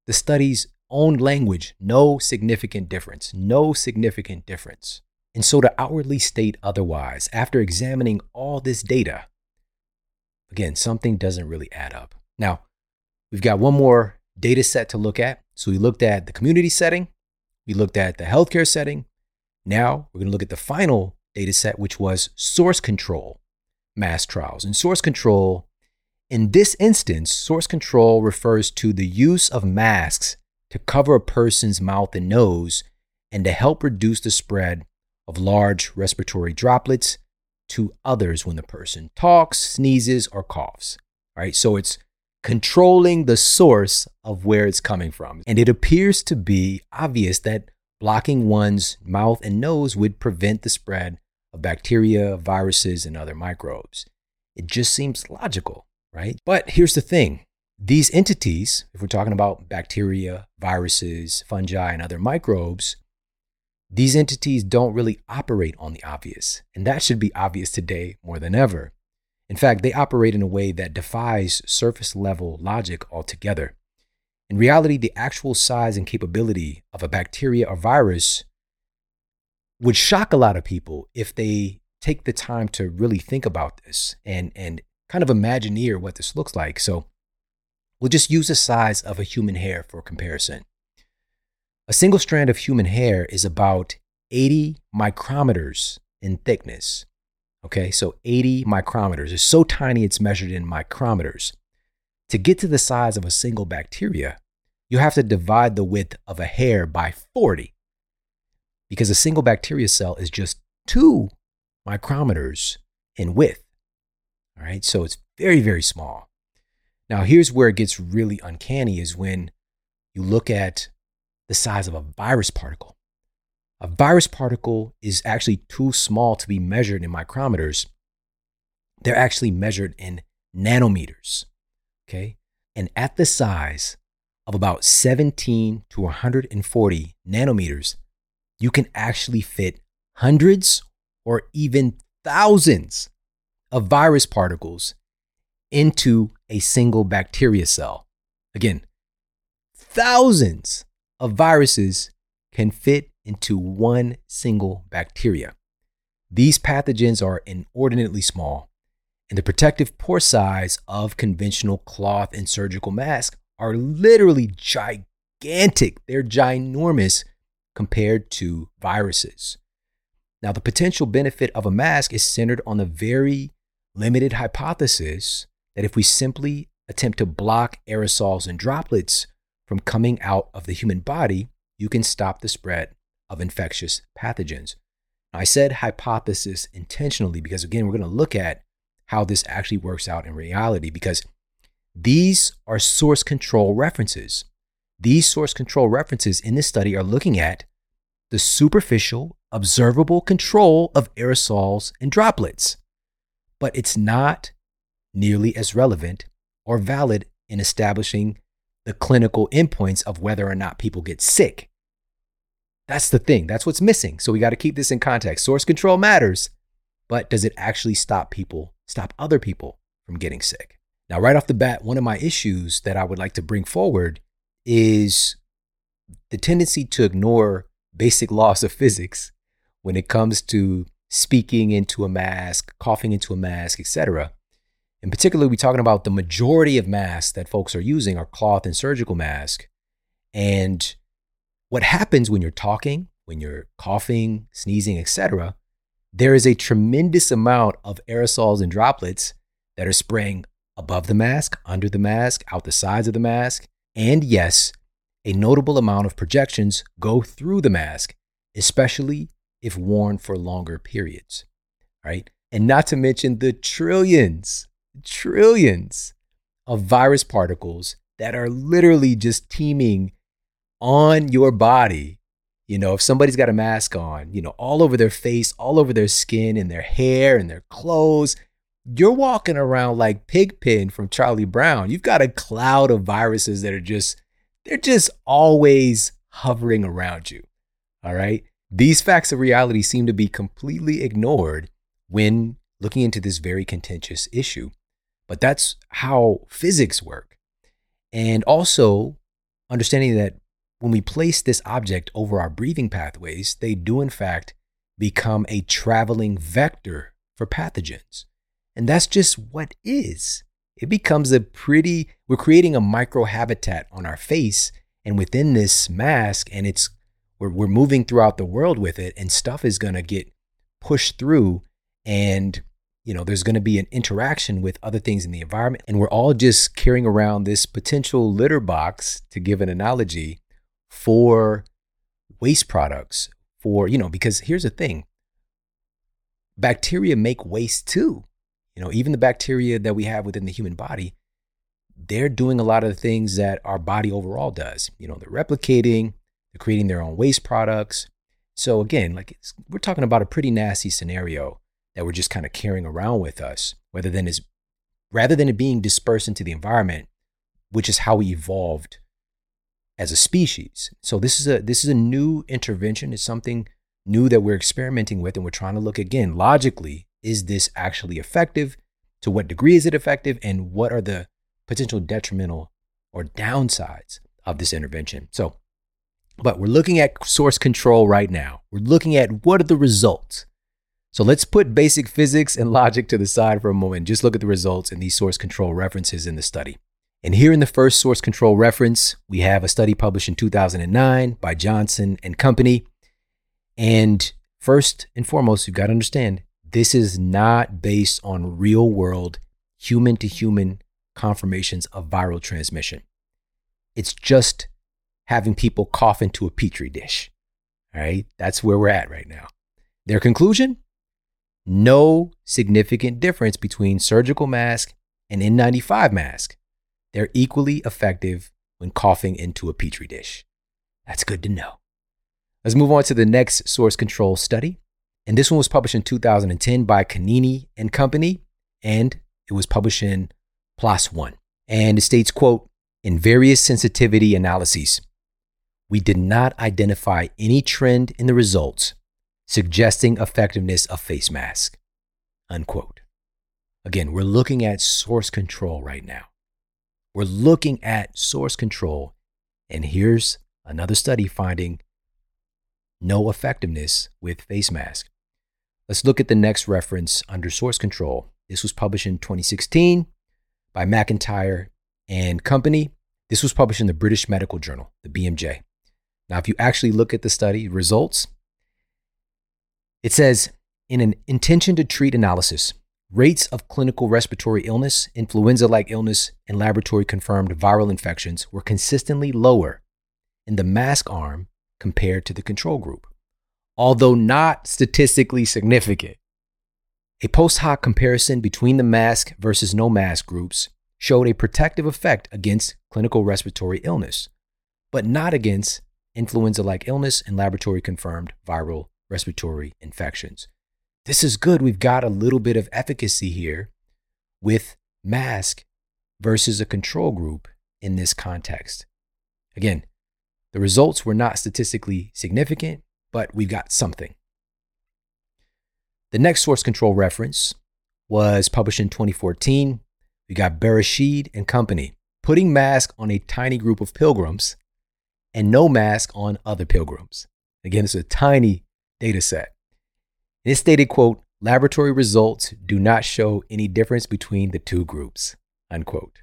the study's own language, no significant difference, no significant difference. And so to outwardly state otherwise, after examining all this data, again, something doesn't really add up. Now, we've got one more data set to look at. So we looked at the community setting, we looked at the healthcare setting. Now we're gonna look at the final data set, which was source control mass trials. And source control, in this instance, source control refers to the use of masks to cover a person's mouth and nose and to help reduce the spread of large respiratory droplets to others when the person talks, sneezes, or coughs, right? So it's controlling the source of where it's coming from. And it appears to be obvious that blocking one's mouth and nose would prevent the spread of bacteria, viruses, and other microbes. It just seems logical, right? But here's the thing. These entities, if we're talking about bacteria, viruses, fungi, and other microbes, these entities don't really operate on the obvious. And that should be obvious today more than ever. In fact, they operate in a way that defies surface level logic altogether. In reality, the actual size and capability of a bacteria or virus would shock a lot of people if they take the time to really think about this and, and kind of imagineer what this looks like. So we'll just use the size of a human hair for comparison. A single strand of human hair is about eighty micrometers in thickness. Okay, so eighty micrometers is so tiny it's measured in micrometers. To get to the size of a single bacteria, you have to divide the width of a hair by forty, because a single bacteria cell is just two micrometers in width. All right, so it's very, very small. Now, here's where it gets really uncanny is when you look at the size of a virus particle. A virus particle is actually too small to be measured in micrometers. They're actually measured in nanometers, okay? And at the size of about seventeen to one hundred forty nanometers, you can actually fit hundreds or even thousands of virus particles into a single bacteria cell. Again, thousands of viruses can fit into one single bacteria. These pathogens are inordinately small, and the protective pore size of conventional cloth and surgical masks are literally gigantic. They're ginormous compared to viruses. Now, the potential benefit of a mask is centered on the very limited hypothesis that if we simply attempt to block aerosols and droplets from coming out of the human body, you can stop the spread of infectious pathogens. I said hypothesis intentionally because, again, we're going to look at how this actually works out in reality, because these are source control references. These source control references in this study are looking at the superficial, observable control of aerosols and droplets, but it's not nearly as relevant or valid in establishing the clinical endpoints of whether or not people get sick. That's the thing. That's what's missing. So we got to keep this in context. Source control matters, but does it actually stop people, stop other people from getting sick? Now, right off the bat, one of my issues that I would like to bring forward is the tendency to ignore basic laws of physics when it comes to speaking into a mask, coughing into a mask, et cetera. In particular, we're talking about the majority of masks that folks are using are cloth and surgical masks. And what happens when you're talking, when you're coughing, sneezing, et cetera, there is a tremendous amount of aerosols and droplets that are spraying above the mask, under the mask, out the sides of the mask, and yes, a notable amount of projections go through the mask, especially if worn for longer periods, right? And not to mention the trillions, trillions of virus particles that are literally just teeming on your body. You know, if somebody's got a mask on, you know, all over their face, all over their skin and their hair and their clothes, you're walking around like Pigpen from Charlie Brown. You've got a cloud of viruses that are just, they're just always hovering around you. All right. These facts of reality seem to be completely ignored when looking into this very contentious issue, but that's how physics work. And also understanding that when we place this object over our breathing pathways, they do in fact become a traveling vector for pathogens. And that's just what is. It becomes a pretty, we're creating a microhabitat on our face and within this mask, and it's, we're, we're moving throughout the world with it, and stuff is gonna get pushed through, and you know, there's gonna be an interaction with other things in the environment. And we're all just carrying around this potential litter box, to give an analogy, for waste products, for, you know, because here's the thing, bacteria make waste too. You know, even the bacteria that we have within the human body, they're doing a lot of the things that our body overall does. You know, they're replicating, they're creating their own waste products. So again, like it's, we're talking about a pretty nasty scenario that we're just kind of carrying around with us, rather than is, rather than it being dispersed into the environment, which is how we evolved as a species. So this is a this is a new intervention. It's something new that we're experimenting with, and we're trying to look again logically, is this actually effective? To what degree is it effective? And what are the potential detrimental or downsides of this intervention? So, but we're looking at source control right now. We're looking at what are the results. So let's put basic physics and logic to the side for a moment and just look at the results and these source control references in the study. And here in the first source control reference, we have a study published in two thousand nine by Johnson and Company. And first and foremost, you've got to understand, this is not based on real world human to human confirmations of viral transmission. It's just having people cough into a petri dish. All right, that's where we're at right now. Their conclusion? No significant difference between surgical mask and N ninety-five mask. They're equally effective when coughing into a petri dish. That's good to know. Let's move on to the next source control study. And this one was published in two thousand ten by Canini and Company, and it was published in PLOS ONE. And it states, quote, in various sensitivity analyses, we did not identify any trend in the results suggesting effectiveness of face mask, unquote. Again, we're looking at source control right now. We're looking at source control, and here's another study finding no effectiveness with face mask. Let's look at the next reference under source control. This was published in twenty sixteen by MacIntyre and Company. This was published in the British Medical Journal, the B M J. Now, if you actually look at the study results, it says, in an intention to treat analysis, rates of clinical respiratory illness, influenza-like illness, and laboratory-confirmed viral infections were consistently lower in the mask arm compared to the control group. Although not statistically significant, a post hoc comparison between the mask versus no mask groups showed a protective effect against clinical respiratory illness, but not against influenza-like illness and laboratory-confirmed viral respiratory infections. This is good. We've got a little bit of efficacy here with mask versus a control group in this context. Again, the results were not statistically significant, but we've got something. The next source control reference was published in twenty fourteen. We got Bereshid and company, putting mask on a tiny group of pilgrims and no mask on other pilgrims. Again, it's a tiny data set. It stated, quote, laboratory results do not show any difference between the two groups, unquote.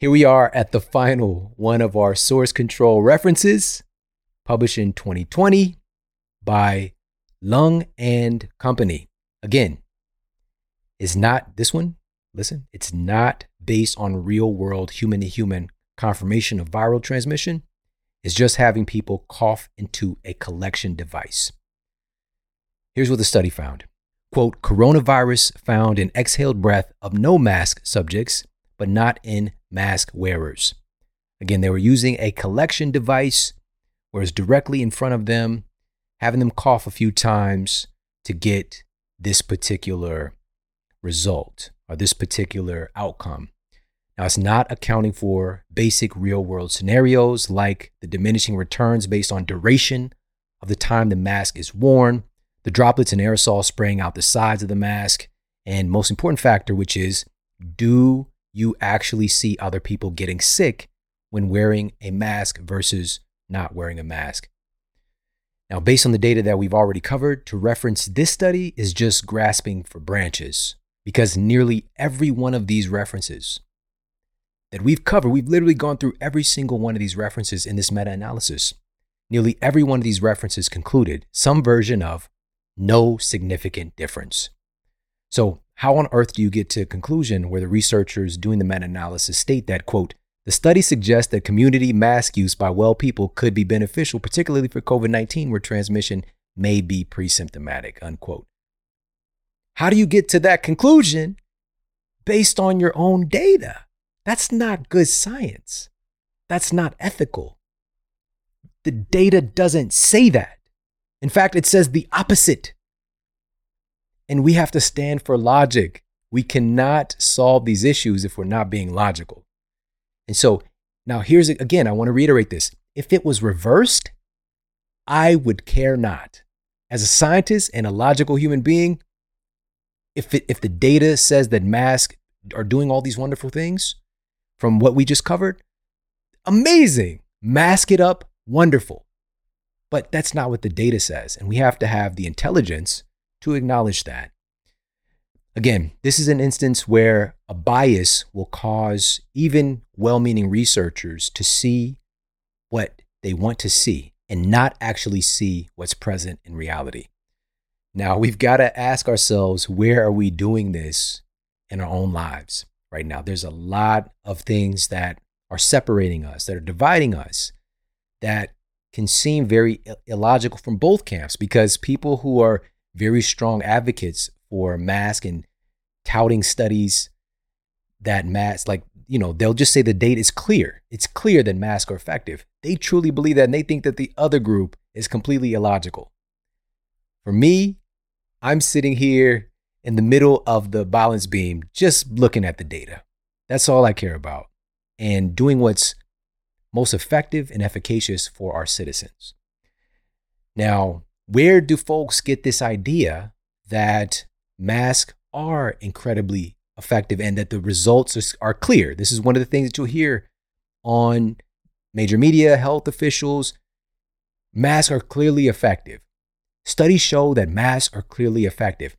Here we are at the final one of our source control references, published in twenty twenty by Lung and company. Again, it's not this one. Listen, it's not based on real world human to human confirmation of viral transmission. It's just having people cough into a collection device. Here's what the study found. Quote, coronavirus found in exhaled breath of no mask subjects, but not in mask wearers. Again, they were using a collection device, whereas directly in front of them, having them cough a few times to get this particular result or this particular outcome. Now, it's not accounting for basic real world scenarios like the diminishing returns based on duration of the time the mask is worn, the droplets and aerosol spraying out the sides of the mask, and most important factor, which is, do you actually see other people getting sick when wearing a mask versus not wearing a mask? Now, based on the data that we've already covered, to reference this study is just grasping for branches, because nearly every one of these references that we've covered, we've literally gone through every single one of these references in this meta-analysis. Nearly every one of these references concluded some version of no significant difference. So how on earth do you get to a conclusion where the researchers doing the meta-analysis state that, quote, the study suggests that community mask use by well people could be beneficial, particularly for COVID nineteen, where transmission may be pre-symptomatic, unquote. How do you get to that conclusion based on your own data? That's not good science. That's not ethical. The data doesn't say that. In fact, it says the opposite. And we have to stand for logic. We cannot solve these issues if we're not being logical. And so now here's, again, I want to reiterate this. If it was reversed, I would care not. As a scientist and a logical human being, if it, if the data says that masks are doing all these wonderful things from what we just covered, amazing. Mask it up, wonderful. But that's not what the data says. And we have to have the intelligence to acknowledge that. Again, this is an instance where a bias will cause even well-meaning researchers to see what they want to see and not actually see what's present in reality. Now, we've got to ask ourselves, where are we doing this in our own lives right now? There's a lot of things that are separating us, that are dividing us, that can seem very illogical from both camps, because people who are very strong advocates for mask and touting studies that mask, like, you know, they'll just say the data is clear. It's clear that masks are effective. They truly believe that, and they think that the other group is completely illogical. For me, I'm sitting here in the middle of the balance beam, just looking at the data. That's all I care about, and doing what's most effective and efficacious for our citizens. Now, where do folks get this idea that masks are incredibly effective and that the results are clear? This is one of the things that you'll hear on major media, health officials. Masks are clearly effective. Studies show that masks are clearly effective.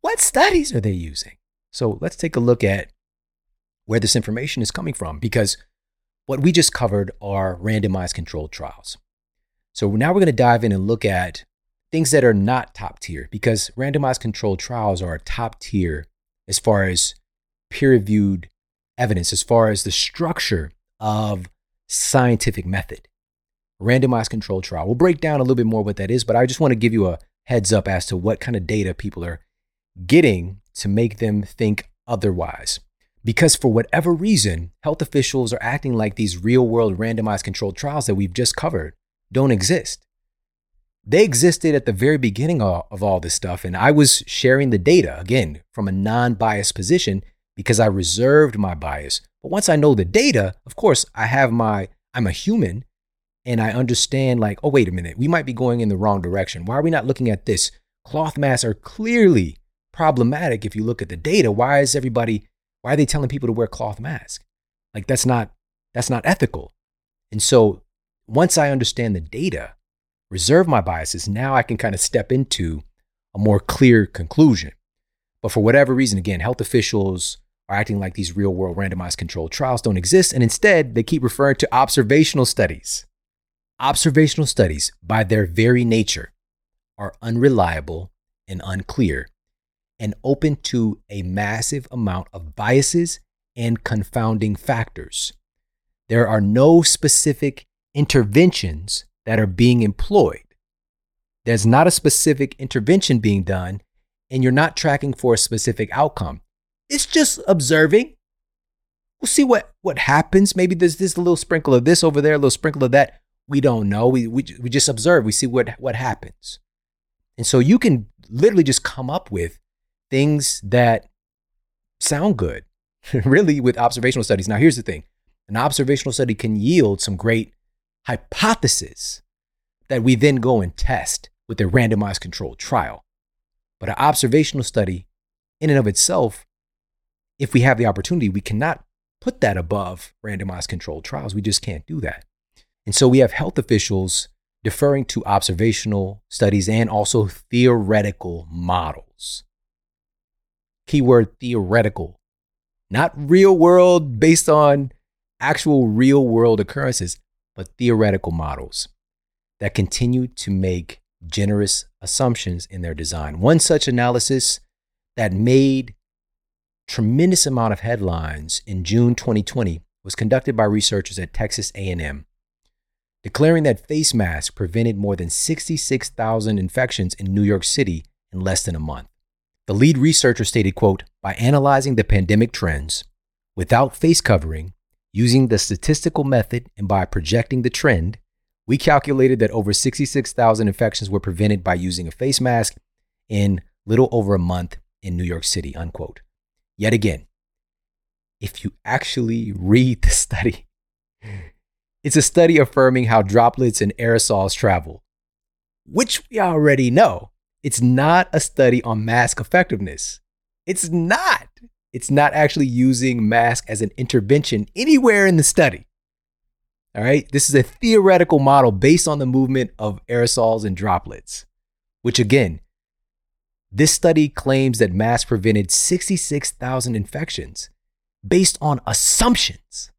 What studies are they using? So let's take a look at where this information is coming from, because what we just covered are randomized controlled trials. So now we're going to dive in and look at things that are not top tier, because randomized controlled trials are top tier as far as peer-reviewed evidence, as far as the structure of scientific method. randomized controlled trial. We'll break down a little bit more what that is, but I just want to give you a heads up as to what kind of data people are getting to make them think otherwise. Because for whatever reason, health officials are acting like these real-world randomized controlled trials that we've just covered don't exist. They existed at the very beginning of all this stuff, and I was sharing the data, again, from a non-biased position because I reserved my bias. But once I know the data, of course, I have my, I'm a human, and I understand like, oh, wait a minute, we might be going in the wrong direction. Why are we not looking at this? Cloth masks are clearly problematic if you look at the data. Why is everybody, why are they telling people to wear cloth masks? Like that's not, that's not ethical. And so once I understand the data, reserve my biases, now I can kind of step into a more clear conclusion. But for whatever reason, again, health officials are acting like these real world randomized controlled trials don't exist. And instead they keep referring to observational studies. Observational studies, by their very nature, are unreliable and unclear and open to a massive amount of biases and confounding factors. There are no specific interventions that are being employed. There's not a specific intervention being done, and you're not tracking for a specific outcome. It's just observing. We'll see what, what happens. Maybe there's this little sprinkle of this over there, a little sprinkle of that. We don't know. We, we we just observe. We see what, what happens. And so you can literally just come up with things that sound good, really, with observational studies. Now, here's the thing. An observational study can yield some great hypotheses that we then go and test with a randomized controlled trial. But an observational study in and of itself, if we have the opportunity, we cannot put that above randomized controlled trials. We just can't do that. And so we have health officials deferring to observational studies and also theoretical models. Keyword theoretical, not real world based on actual real world occurrences, but theoretical models that continue to make generous assumptions in their design. One such analysis that made tremendous amount of headlines in June twenty twenty was conducted by researchers at Texas A and M. Declaring that face masks prevented more than sixty-six thousand infections in New York City in less than a month. The lead researcher stated, quote, by analyzing the pandemic trends without face covering, using the statistical method, and by projecting the trend, we calculated that over sixty-six thousand infections were prevented by using a face mask in little over a month in New York City, unquote. Yet again, if you actually read the study, it's a study affirming how droplets and aerosols travel, which we already know. It's not a study on mask effectiveness. It's not. It's not actually using mask as an intervention anywhere in the study. All right. This is a theoretical model based on the movement of aerosols and droplets, which again, this study claims that masks prevented sixty-six thousand infections based on assumptions.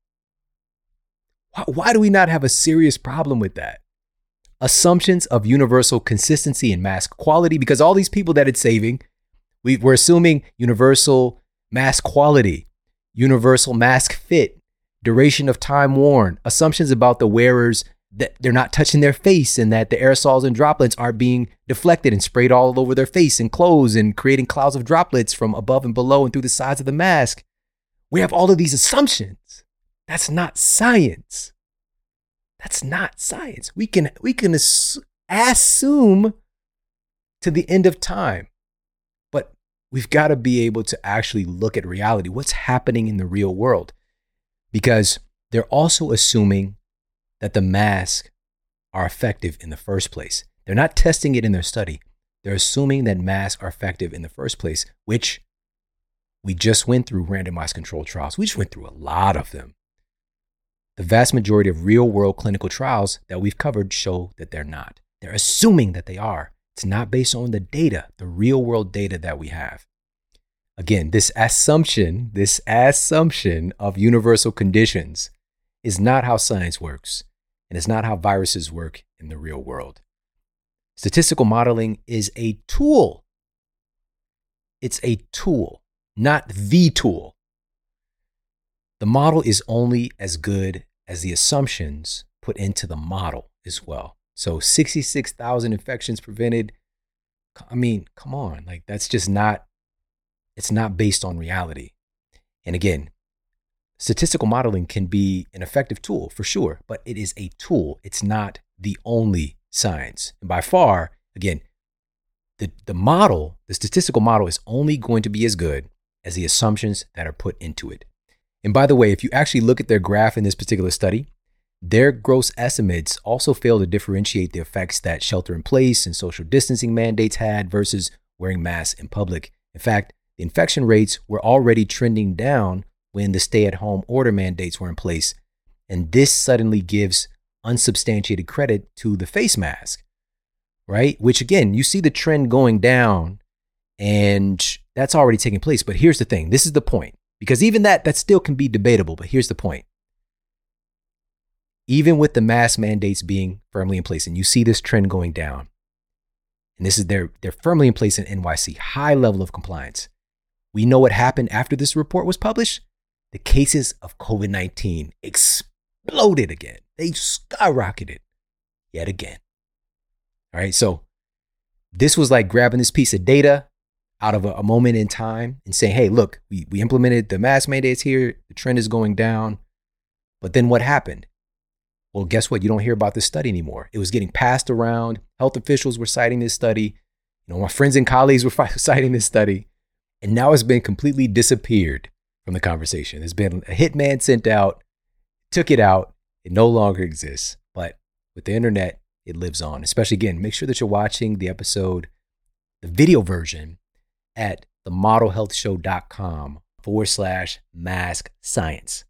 Why do we not have a serious problem with that? Assumptions of universal consistency and mask quality, because all these people that it's saving, we, we're assuming universal mask quality, universal mask fit, duration of time worn, assumptions about the wearers that they're not touching their face and that the aerosols and droplets are being deflected and sprayed all over their face and clothes and creating clouds of droplets from above and below and through the sides of the mask. We have all of these assumptions. That's not science. That's not science. We can, we can ass- assume to the end of time, but we've got to be able to actually look at reality, what's happening in the real world, because they're also assuming that the masks are effective in the first place. They're not testing it in their study. They're assuming that masks are effective in the first place, which we just went through randomized controlled trials. We just went through a lot of them. The vast majority of real-world clinical trials that we've covered show that they're not. They're assuming that they are. It's not based on the data, the real-world data that we have. Again, this assumption, this assumption of universal conditions is not how science works, and it's not how viruses work in the real world. Statistical modeling is a tool. It's a tool, not the tool. The model is only as good as the assumptions put into the model as well. So sixty-six thousand infections prevented. I mean, come on, like that's just not, it's not based on reality. And again, statistical modeling can be an effective tool for sure, but it is a tool. It's not the only science. And by far, again, the, the model, the statistical model is only going to be as good as the assumptions that are put into it. And by the way, if you actually look at their graph in this particular study, their gross estimates also fail to differentiate the effects that shelter in place and social distancing mandates had versus wearing masks in public. In fact, the infection rates were already trending down when the stay-at-home order mandates were in place. And this suddenly gives unsubstantiated credit to the face mask, right? Which again, you see the trend going down and that's already taking place. But here's the thing. This is the point, because even that, that still can be debatable. But here's the point. Even with the mask mandates being firmly in place, and you see this trend going down, and this is their, they're firmly in place in N Y C, high level of compliance. We know what happened after this report was published. The cases of COVID nineteen exploded again. They skyrocketed yet again. All right. So this was like grabbing this piece of data out of a, a moment in time and saying, hey, look, we, we implemented the mask mandates here. The trend is going down. But then what happened? Well, guess what? You don't hear about this study anymore. It was getting passed around. Health officials were citing this study. You know, my friends and colleagues were citing this study. And now it's been completely disappeared from the conversation. There's been a hitman sent out, took it out. It no longer exists. But with the internet, it lives on. Especially, again, make sure that you're watching the episode, the video version, at themodelhealthshow.com forward slash mask science.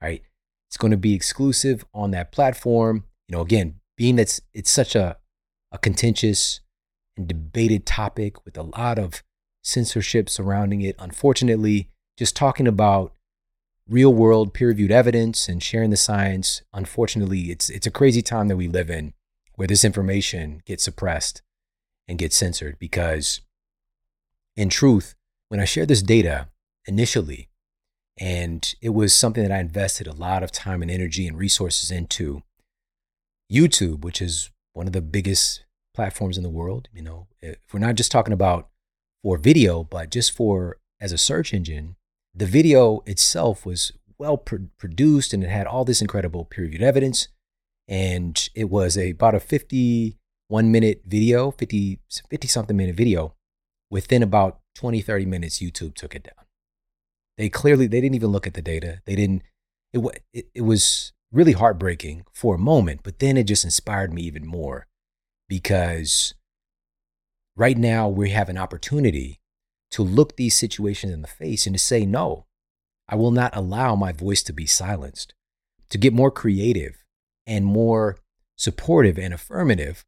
All right. It's going to be exclusive on that platform. You know, again, being that's it's such a, a contentious and debated topic with a lot of censorship surrounding it. Unfortunately, just talking about real world peer-reviewed evidence and sharing the science. Unfortunately, it's it's a crazy time that we live in where this information gets suppressed and gets censored, because in truth, when I shared this data initially, and it was something that I invested a lot of time and energy and resources into, YouTube, which is one of the biggest platforms in the world. You know, if we're not just talking about for video, but just for as a search engine, the video itself was well pro- produced and it had all this incredible peer-reviewed evidence. And it was a, about a fifty-one minute video, fifty, fifty something minute video. Within about twenty, thirty minutes, YouTube took it down. They clearly, they didn't even look at the data. They didn't, it, it, it was really heartbreaking for a moment, but then it just inspired me even more, because right now we have an opportunity to look these situations in the face and to say, no, I will not allow my voice to be silenced, to get more creative and more supportive and affirmative,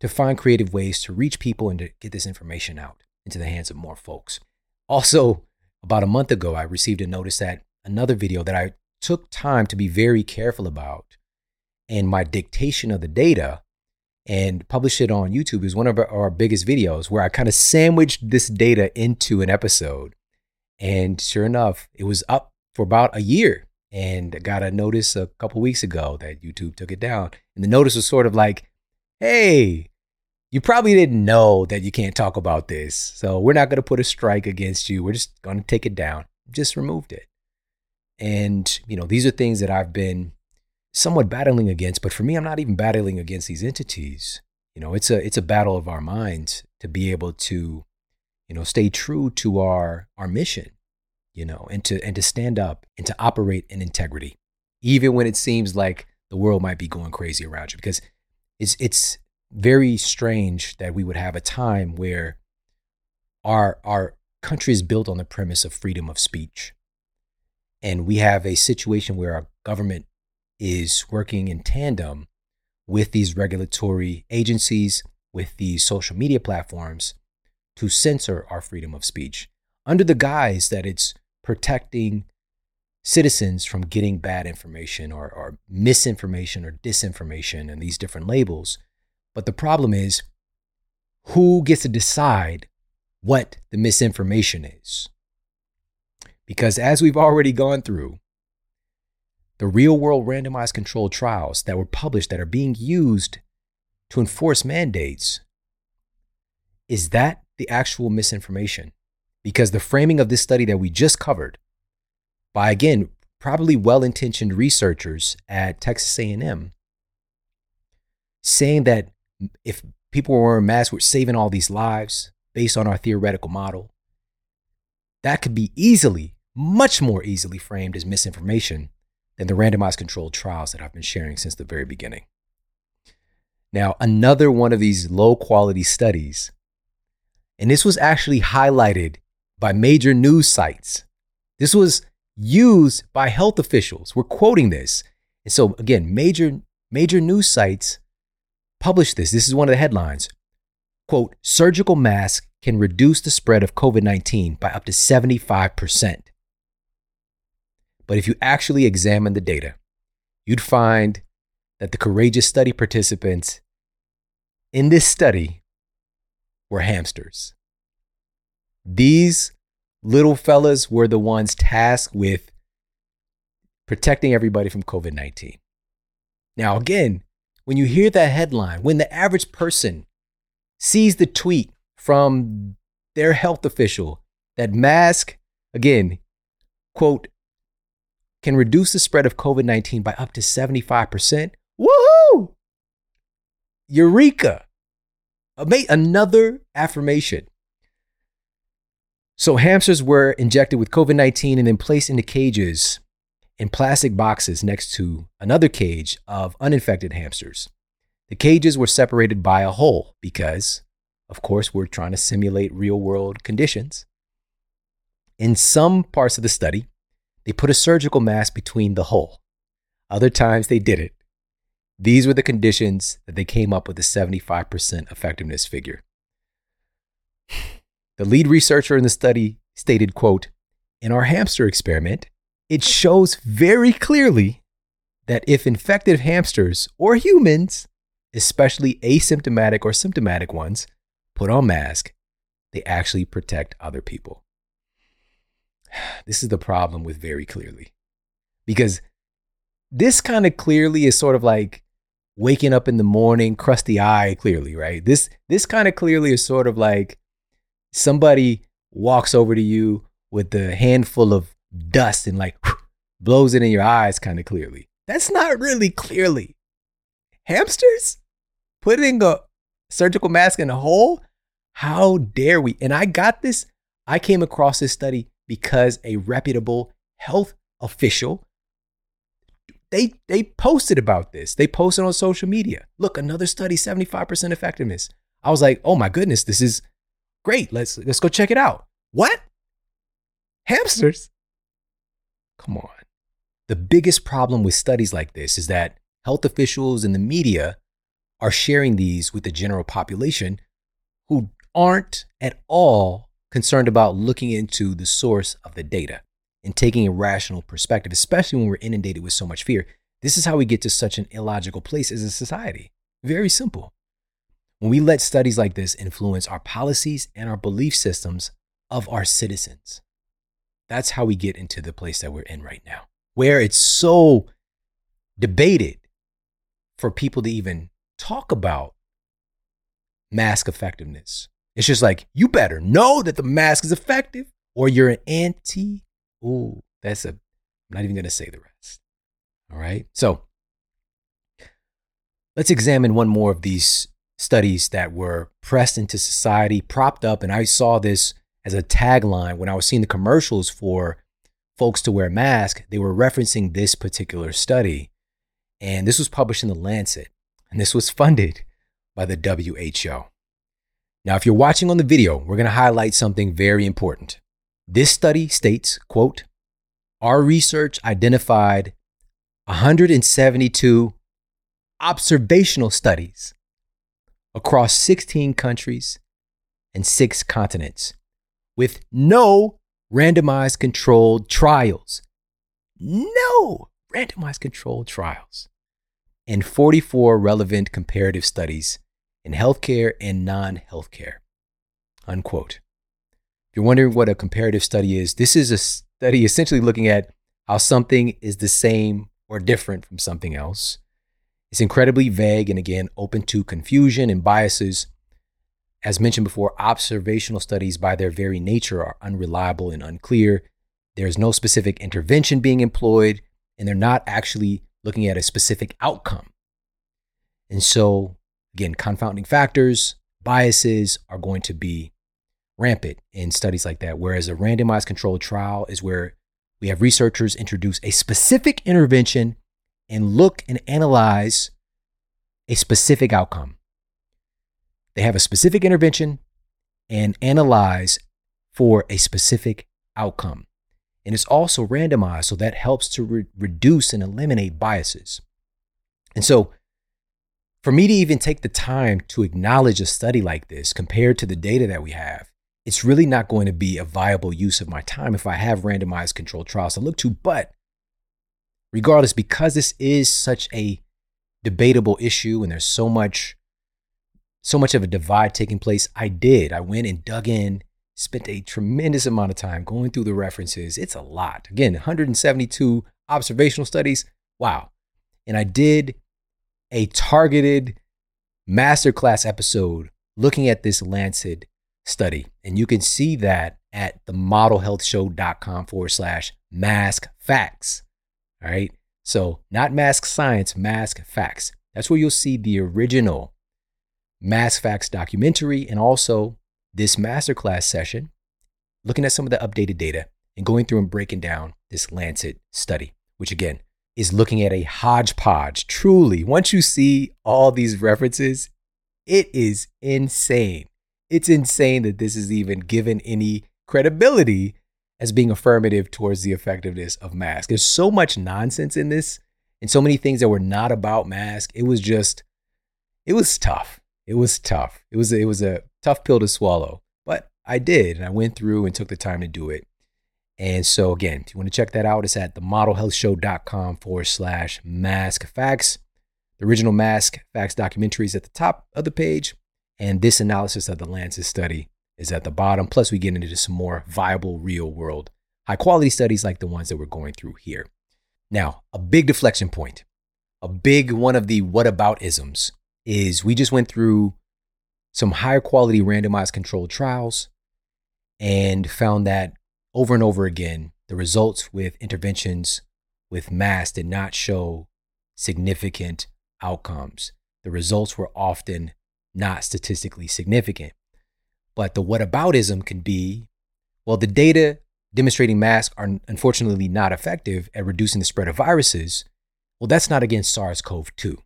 to find creative ways to reach people and to get this information out into the hands of more folks. Also, about a month ago, I received a notice that another video that I took time to be very careful about and my dictation of the data and published it on YouTube is one of our biggest videos where I kind of sandwiched this data into an episode. And sure enough, it was up for about a year, and I got a notice a couple weeks ago that YouTube took it down. And the notice was sort of like, hey, you probably didn't know that you can't talk about this, so we're not going to put a strike against you. We're just going to take it down. Just removed it. And, you know, these are things that I've been somewhat battling against, but for me, I'm not even battling against these entities. You know, it's a it's a battle of our minds to be able to, you know, stay true to our our mission, you know, and to and to stand up and to operate in integrity, even when it seems like the world might be going crazy around you, because it's it's very strange that we would have a time where our our country is built on the premise of freedom of speech. And we have a situation where our government is working in tandem with these regulatory agencies, with these social media platforms, to censor our freedom of speech under the guise that it's protecting citizens from getting bad information or, or misinformation or disinformation and these different labels. But the problem is, who gets to decide what the misinformation is? Because as we've already gone through, the real-world randomized controlled trials that were published that are being used to enforce mandates, is that the actual misinformation? Because the framing of this study that we just covered by, again, probably well-intentioned researchers at Texas A and M, saying that if people were wearing masks, we're saving all these lives based on our theoretical model, that could be easily, much more easily framed as misinformation than the randomized controlled trials that I've been sharing since the very beginning. Now, another one of these low-quality studies, and this was actually highlighted by major news sites. This was used by health officials. We're quoting this. And so again, major, major news sites published this. This is one of the headlines. Quote, surgical mask can reduce the spread of COVID nineteen by up to seventy-five percent. But if you actually examine the data, you'd find that the courageous study participants in this study were hamsters. These little fellas were the ones tasked with protecting everybody from COVID nineteen. Now, again, when you hear that headline, when the average person sees the tweet from their health official that mask, again, quote, can reduce the spread of COVID nineteen by up to seventy-five percent. Woohoo! Eureka! Another affirmation. So hamsters were injected with COVID nineteen and then placed into cages in plastic boxes next to another cage of uninfected hamsters. The cages were separated by a hole because, of course, we're trying to simulate real-world conditions. In some parts of the study, they put a surgical mask between the hole. Other times they didn't. These were the conditions that they came up with the seventy-five percent effectiveness figure. The lead researcher in the study stated, quote, in our hamster experiment, it shows very clearly that if infected hamsters or humans, especially asymptomatic or symptomatic ones, put on masks, they actually protect other people. This is the problem with very clearly, because this kind of clearly is sort of like waking up in the morning, crusty eye clearly, right? This, this kind of clearly is sort of like, somebody walks over to you with a handful of dust and like whoosh, blows it in your eyes kind of clearly. That's not really clearly. Hamsters? Putting a surgical mask in a hole? How dare we? And I got this. I came across this study because a reputable health official, they, they posted about this. They posted on social media. Look, another study, seventy-five percent effectiveness. I was like, oh my goodness, this is great, let's let's go check it out. What? Hamsters? Come on. The biggest problem with studies like this is that health officials and the media are sharing these with the general population who aren't at all concerned about looking into the source of the data and taking a rational perspective, especially when we're inundated with so much fear. This is how we get to such an illogical place as a society. Very simple. When we let studies like this influence our policies and our belief systems of our citizens, that's how we get into the place that we're in right now, where it's so debated for people to even talk about mask effectiveness. It's just like, you better know that the mask is effective or you're an anti. Ooh, that's a, I'm not even going to say the rest. All right. So let's examine one more of these studies that were pressed into society, propped up. And I saw this as a tagline when I was seeing the commercials for folks to wear masks. They were referencing this particular study. And this was published in The Lancet. And this was funded by the W H O. Now, if you're watching on the video, we're going to highlight something very important. This study states, quote, our research identified one hundred seventy-two observational studies across sixteen countries and six continents with no randomized controlled trials. No randomized controlled trials. And forty-four relevant comparative studies in healthcare and non-healthcare, unquote. If you're wondering what a comparative study is, this is a study essentially looking at how something is the same or different from something else. It's incredibly vague and, again, open to confusion and biases. As mentioned before, observational studies by their very nature are unreliable and unclear. There's no specific intervention being employed, and they're not actually looking at a specific outcome. And so, again, confounding factors, biases are going to be rampant in studies like that, whereas a randomized controlled trial is where we have researchers introduce a specific intervention and look and analyze a specific outcome. They have a specific intervention and analyze for a specific outcome. And it's also randomized, so that helps to re- reduce and eliminate biases. And so for me to even take the time to acknowledge a study like this compared to the data that we have, it's really not going to be a viable use of my time if I have randomized controlled trials to look to. But regardless, because this is such a debatable issue and there's so much, so much of a divide taking place, I did. I went and dug in, spent a tremendous amount of time going through the references. It's a lot. Again, one hundred seventy-two observational studies. Wow. And I did a targeted masterclass episode looking at this Lancet study. And you can see that at themodelhealthshow.com forward slash mask facts. All right. So not mask science, mask facts. That's where you'll see the original Mask Facts documentary and also this masterclass session, looking at some of the updated data and going through and breaking down this Lancet study, which again is looking at a hodgepodge. Truly, once you see all these references, it is insane. It's insane that this is even given any credibility as being affirmative towards the effectiveness of masks. There's so much nonsense in this and so many things that were not about masks. It was just, it was tough. It was tough. It was, it was a tough pill to swallow, but I did. And I went through and took the time to do it. And so again, if you want to check that out, it's at themodelhealthshow.com forward slash mask facts. The original Mask Facts documentary is at the top of the page. And this analysis of the Lancet study is at the bottom. Plus, we get into some more viable, real world, high quality studies like the ones that we're going through here. Now, a big deflection point, a big one of the whataboutisms is we just went through some higher quality randomized controlled trials and found that over and over again, the results with interventions with masks did not show significant outcomes. The results were often not statistically significant. But the whataboutism can be, well, the data demonstrating masks are unfortunately not effective at reducing the spread of viruses. Well, that's not against SARS-C o V two.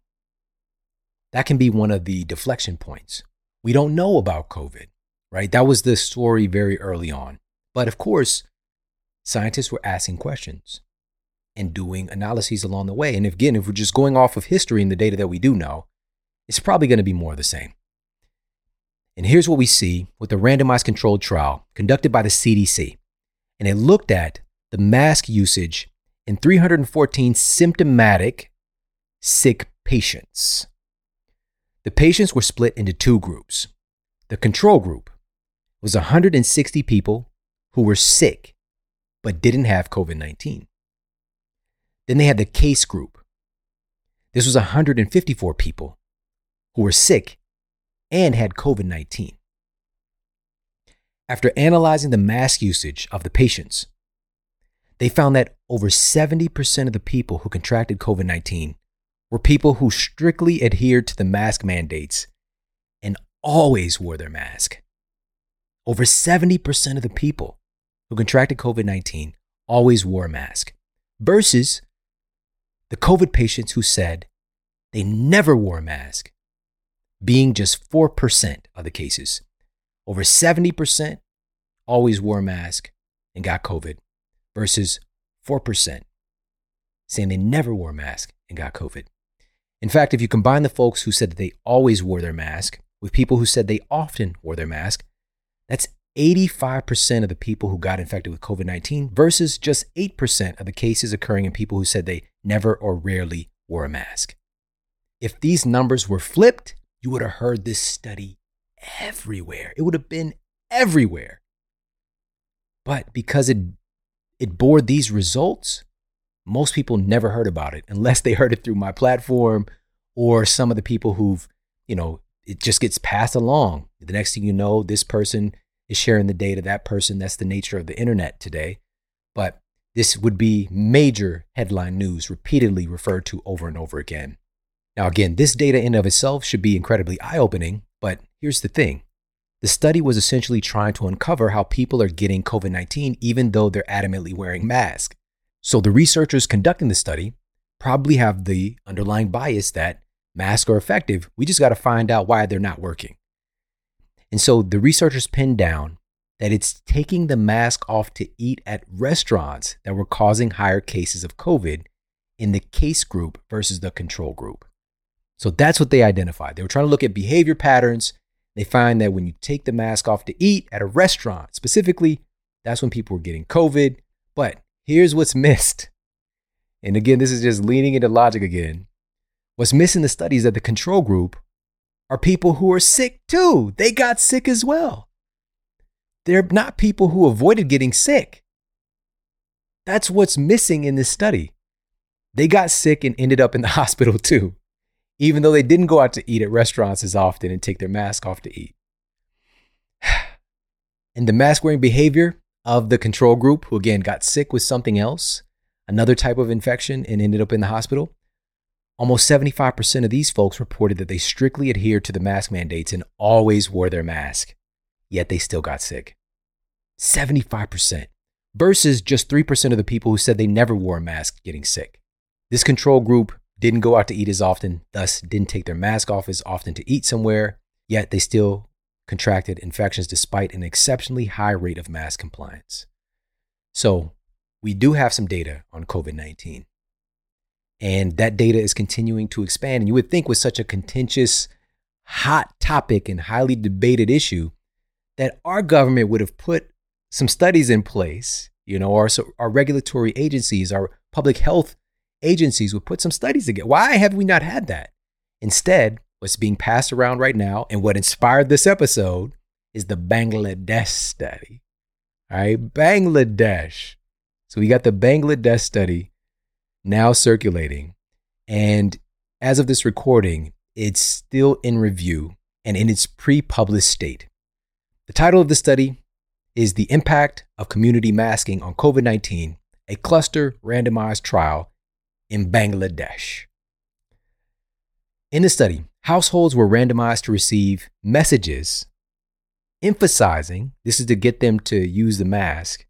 That can be one of the deflection points. We don't know about COVID, right? That was the story very early on. But of course, scientists were asking questions and doing analyses along the way. And if, again, if we're just going off of history and the data that we do know, it's probably going to be more of the same. And here's what we see with the randomized controlled trial conducted by the C D C. And it looked at the mask usage in three hundred fourteen symptomatic sick patients. The patients were split into two groups. The control group was one hundred sixty people who were sick but didn't have COVID nineteen. Then they had the case group. This was one hundred fifty-four people who were sick and had COVID nineteen. After analyzing the mask usage of the patients, they found that over seventy percent of the people who contracted COVID nineteen were people who strictly adhered to the mask mandates and always wore their mask. Over seventy percent of the people who contracted COVID nineteen always wore a mask versus the COVID patients who said they never wore a mask, being just four percent of the cases. Over seventy percent always wore a mask and got COVID versus four percent saying they never wore a mask and got COVID. In fact, if you combine the folks who said that they always wore their mask with people who said they often wore their mask, that's eighty-five percent of the people who got infected with COVID nineteen versus just eight percent of the cases occurring in people who said they never or rarely wore a mask. If these numbers were flipped, you would have heard this study everywhere. It would have been everywhere. But because it, it bore these results, most people never heard about it unless they heard it through my platform or some of the people who've, you know, it just gets passed along. The next thing you know, this person is sharing the data, that person. That's the nature of the internet today. But this would be major headline news repeatedly referred to over and over again. Now, again, this data in and of itself should be incredibly eye-opening, but here's the thing. The study was essentially trying to uncover how people are getting COVID nineteen even though they're adamantly wearing masks. So the researchers conducting the study probably have the underlying bias that masks are effective. We just got to find out why they're not working. And so the researchers pinned down that it's taking the mask off to eat at restaurants that were causing higher cases of COVID in the case group versus the control group. So that's what they identified. They were trying to look at behavior patterns. They find that when you take the mask off to eat at a restaurant, specifically, that's when people were getting COVID. But here's what's missed. And again, this is just leaning into logic again. What's missing in the study is that the control group are people who are sick too. They got sick as well. They're not people who avoided getting sick. That's what's missing in this study. They got sick and ended up in the hospital too, even though they didn't go out to eat at restaurants as often and take their mask off to eat. And the mask wearing behavior of the control group, who again got sick with something else, another type of infection, and ended up in the hospital, almost seventy-five percent of these folks reported that they strictly adhered to the mask mandates and always wore their mask, yet they still got sick. seventy-five percent versus just three percent of the people who said they never wore a mask getting sick. This control group didn't go out to eat as often, thus didn't take their mask off as often to eat somewhere, yet they still contracted infections despite an exceptionally high rate of mask compliance. So we do have some data on COVID nineteen, and that data is continuing to expand. And you would think with such a contentious, hot topic and highly debated issue that our government would have put some studies in place, you know, our, so our regulatory agencies, our public health agencies would put some studies together. Why have we not had that? Instead, what's being passed around right now and what inspired this episode is the Bangladesh study. All right, Bangladesh. So we got the Bangladesh study now circulating. And as of this recording, it's still in review and in its pre-published state. The title of the study is The Impact of Community Masking on COVID nineteen, a Cluster Randomized Trial in Bangladesh. In the study, households were randomized to receive messages emphasizing, this is to get them to use the mask,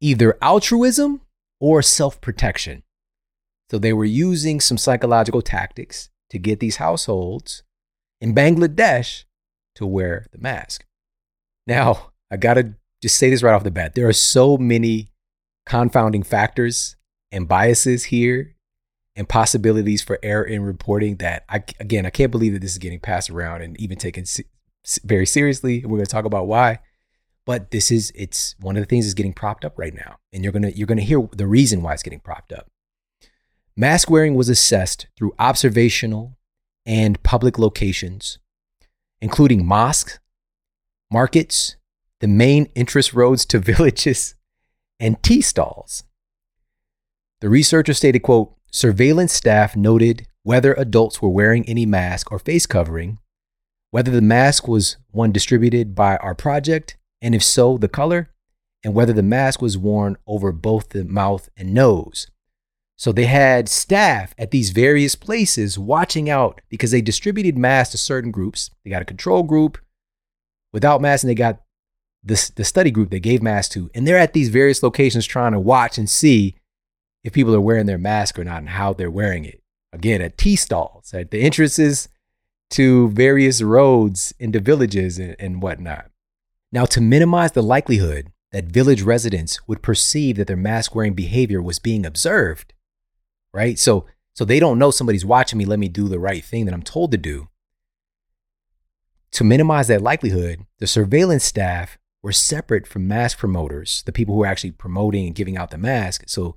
either altruism or self-protection. So they were using some psychological tactics to get these households in Bangladesh to wear the mask. Now, I gotta just say this right off the bat. There are so many confounding factors and biases here and possibilities for error in reporting that, I, again, I can't believe that this is getting passed around and even taken se- very seriously. We're going to talk about why, but this is, it's one of the things that's getting propped up right now. And you're going to, you're going to hear the reason why it's getting propped up. Mask wearing was assessed through observational and public locations, including mosques, markets, the main interest roads to villages, and tea stalls. The researcher stated, quote, surveillance staff noted whether adults were wearing any mask or face covering, whether the mask was one distributed by our project, and if so, the color, and whether the mask was worn over both the mouth and nose. So they had staff at these various places watching out because they distributed masks to certain groups. They got a control group without masks, and they got this, the study group they gave masks to. And they're at these various locations trying to watch and see if people are wearing their mask or not and how they're wearing it. Again, at tea stalls, at the entrances to various roads into villages and, and whatnot. Now, to minimize the likelihood that village residents would perceive that their mask wearing behavior was being observed, right? So, so they don't know somebody's watching me, let me do the right thing that I'm told to do. To minimize that likelihood, the surveillance staff were separate from mask promoters, the people who are actually promoting and giving out the mask. So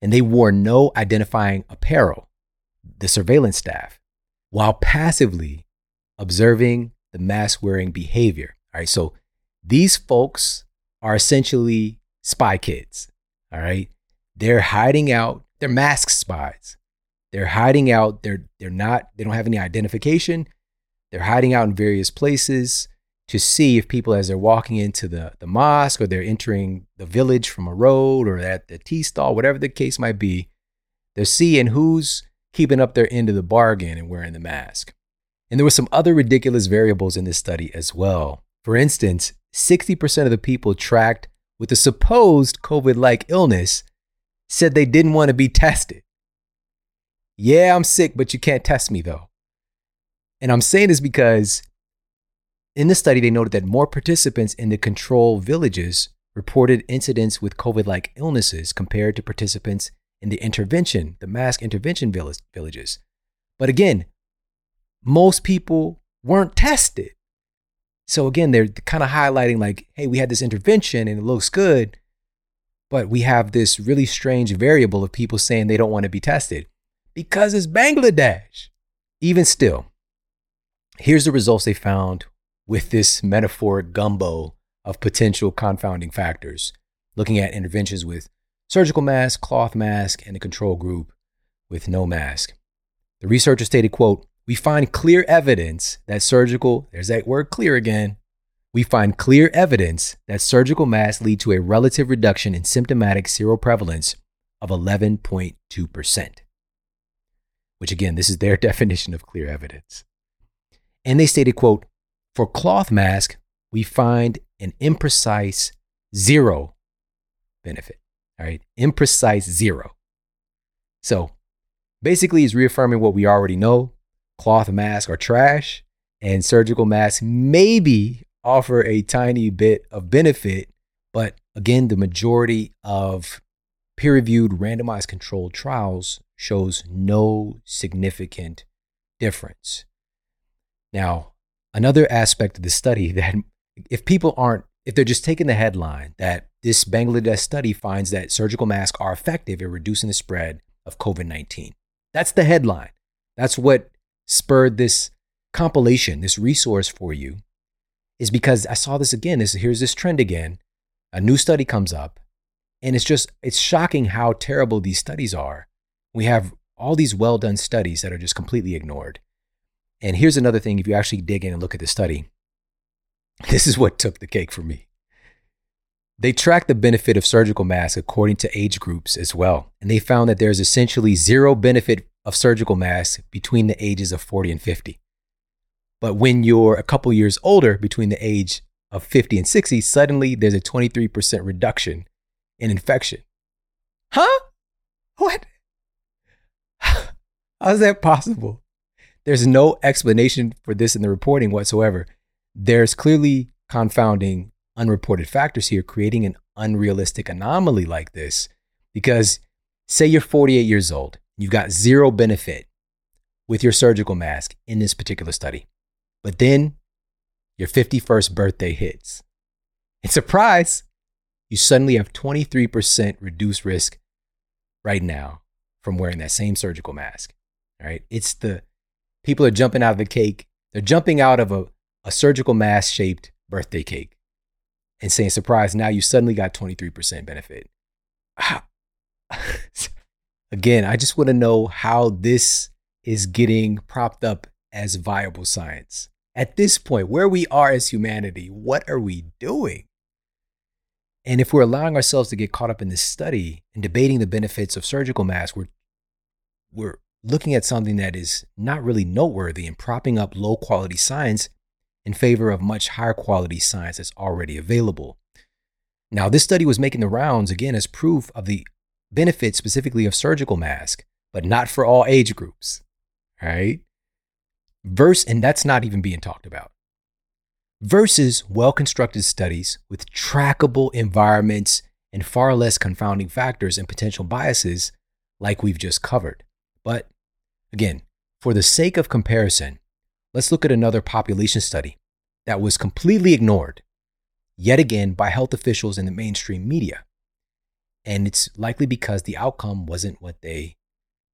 and they wore no identifying apparel, the surveillance staff, while passively observing the mask wearing behavior. All right. So these folks are essentially spy kids. All right. They're hiding out. They're mask spies. They're hiding out. They're they're not. They don't have any identification. They're hiding out in various places to see if people, as they're walking into the the mosque or they're entering the village from a road or at the tea stall, whatever the case might be, they're seeing who's keeping up their end of the bargain and wearing the mask. And there were some other ridiculous variables in this study as well. For instance, sixty percent of the people tracked with a supposed COVID-like illness said they didn't want to be tested. Yeah, I'm sick, but you can't test me though. And I'm saying this because in the study, they noted that more participants in the control villages reported incidents with COVID-like illnesses compared to participants in the intervention, the mask intervention villages. But again, most people weren't tested. So again, they're kind of highlighting like, hey, we had this intervention and it looks good, but we have this really strange variable of people saying they don't want to be tested because it's Bangladesh. Even still, here's the results they found with this metaphoric gumbo of potential confounding factors, looking at interventions with surgical mask, cloth mask, and the control group with no mask. The researcher stated, quote, "We find clear evidence that surgical," there's that word clear again. "We find clear evidence that surgical masks lead to a relative reduction in symptomatic seroprevalence of eleven point two percent. Which again, this is their definition of clear evidence. And they stated, quote, "For cloth mask, we find an imprecise zero benefit." All right, imprecise zero. So basically it's reaffirming what we already know. Cloth masks are trash, and surgical masks maybe offer a tiny bit of benefit. But again, the majority of peer-reviewed randomized controlled trials shows no significant difference. Now, another aspect of the study that if people aren't, if they're just taking the headline that this Bangladesh study finds that surgical masks are effective at reducing the spread of COVID nineteen. That's the headline. That's what spurred this compilation, this resource for you, is because I saw this again. This here's this trend again. A new study comes up, and it's just it's shocking how terrible these studies are. We have all these well done studies that are just completely ignored. And here's another thing: if you actually dig in and look at the study, this is what took the cake for me. They tracked the benefit of surgical masks according to age groups as well, and they found that there's essentially zero benefit of surgical masks between the ages of forty and fifty. But when you're a couple years older, between the age of fifty and sixty, suddenly there's a twenty-three percent reduction in infection. Huh? What? How's that possible? There's no explanation for this in the reporting whatsoever. There's clearly confounding unreported factors here, creating an unrealistic anomaly like this, because say you're forty-eight years old. You've got zero benefit with your surgical mask in this particular study. But then your fifty-first birthday hits. And surprise, you suddenly have twenty-three percent reduced risk right now from wearing that same surgical mask. All right. It's the people are jumping out of the cake. They're jumping out of a, a surgical mask shaped birthday cake and saying, surprise, now you suddenly got twenty-three percent benefit. Again, I just want to know how this is getting propped up as viable science. At this point, where we are as humanity, what are we doing? And if we're allowing ourselves to get caught up in this study and debating the benefits of surgical masks, we're, we're looking at something that is not really noteworthy and propping up low quality science in favor of much higher quality science that's already available. Now, this study was making the rounds again as proof of the benefit specifically of surgical mask, but not for all age groups, right? Verse, and that's not even being talked about. Versus well-constructed studies with trackable environments and far less confounding factors and potential biases like we've just covered. But again, for the sake of comparison, let's look at another population study that was completely ignored, yet again, by health officials in the mainstream media. And it's likely because the outcome wasn't what they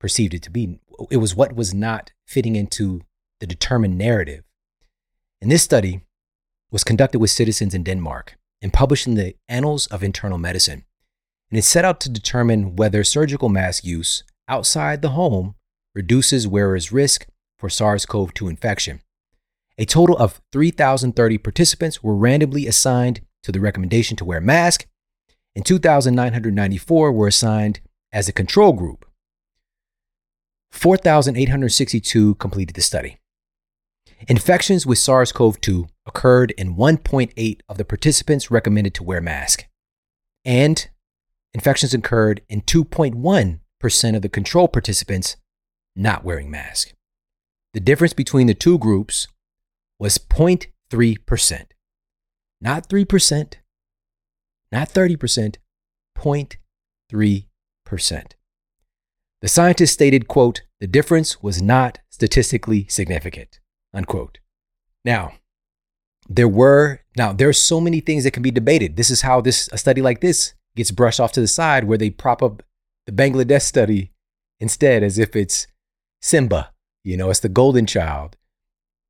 perceived it to be. It was what was not fitting into the determined narrative. And this study was conducted with citizens in Denmark and published in the Annals of Internal Medicine. and is set out to determine whether surgical mask use outside the home reduces wearers' risk for SARS-C o V two infection. A total of three thousand thirty participants were randomly assigned to the recommendation to wear masks, and two thousand nine hundred ninety-four were assigned as a control group. four thousand eight hundred sixty-two completed the study. Infections with SARS-C o V two occurred in one point eight of the participants recommended to wear masks, and infections occurred in two point one percent of the control participants not wearing masks. The difference between the two groups was zero point three percent. Not three percent, not thirty percent, zero point three percent. The scientists stated, quote, the difference was not statistically significant, unquote. Now, there were, now there's so many things that can be debated. This is how this, a study like this gets brushed off to the side, where they prop up the Bangladesh study instead as if it's Simba, you know, it's the golden child.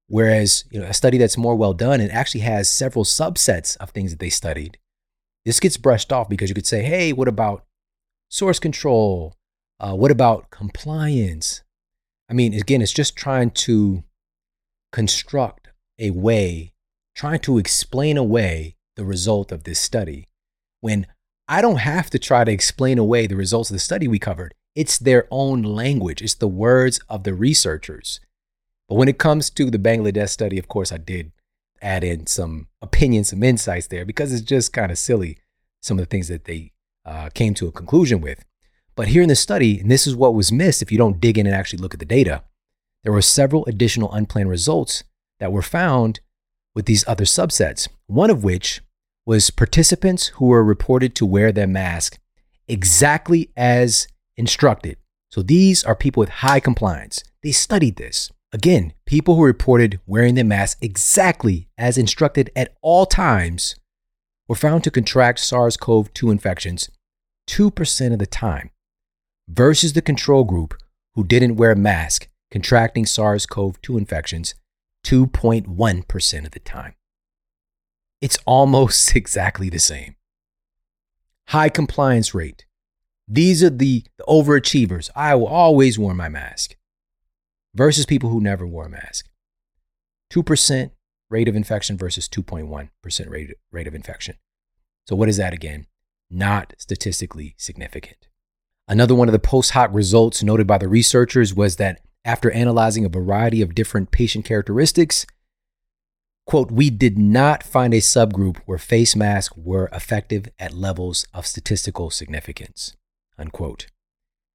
Whereas, you know, a study that's more well done and actually has several subsets of things that they studied, this gets brushed off because you could say, hey, what about source control? Uh, what about compliance? I mean, again, it's just trying to construct a way, trying to explain away the result of this study, when I don't have to try to explain away the results of the study we covered. It's their own language. It's the words of the researchers. But when it comes to the Bangladesh study, of course, I did add in some opinions, some insights there, because it's just kind of silly, some of the things that they uh, came to a conclusion with. But here in the study, and this is what was missed if you don't dig in and actually look at the data, there were several additional unplanned results that were found with these other subsets, one of which was participants who were reported to wear their mask exactly as instructed. So these are people with high compliance. They studied this. Again, people who reported wearing their mask exactly as instructed at all times were found to contract SARS-C o V two infections two percent of the time versus the control group who didn't wear a mask, contracting SARS-C o V two infections two point one percent of the time. It's almost exactly the same. High compliance rate. These are the, the overachievers. I will always wear my mask. Versus people who never wore a mask. two percent rate of infection versus two point one percent rate, rate of infection. So what is that again? Not statistically significant. Another one of the post hoc results noted by the researchers was that after analyzing a variety of different patient characteristics, quote, we did not find a subgroup where face masks were effective at levels of statistical significance, unquote.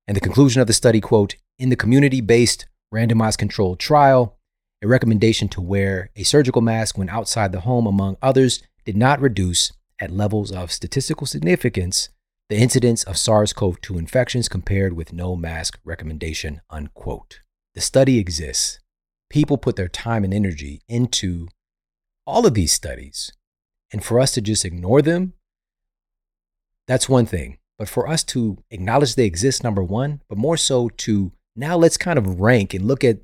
And the conclusion of the study, quote, in the community-based randomized controlled trial, a recommendation to wear a surgical mask when outside the home, among others, did not reduce at levels of statistical significance the incidence of SARS-C o V two infections compared with no mask recommendation, unquote. The study exists. People put their time and energy into all of these studies. And for us to just ignore them, that's one thing. But for us to acknowledge they exist, number one, but more so to now let's kind of rank and look at,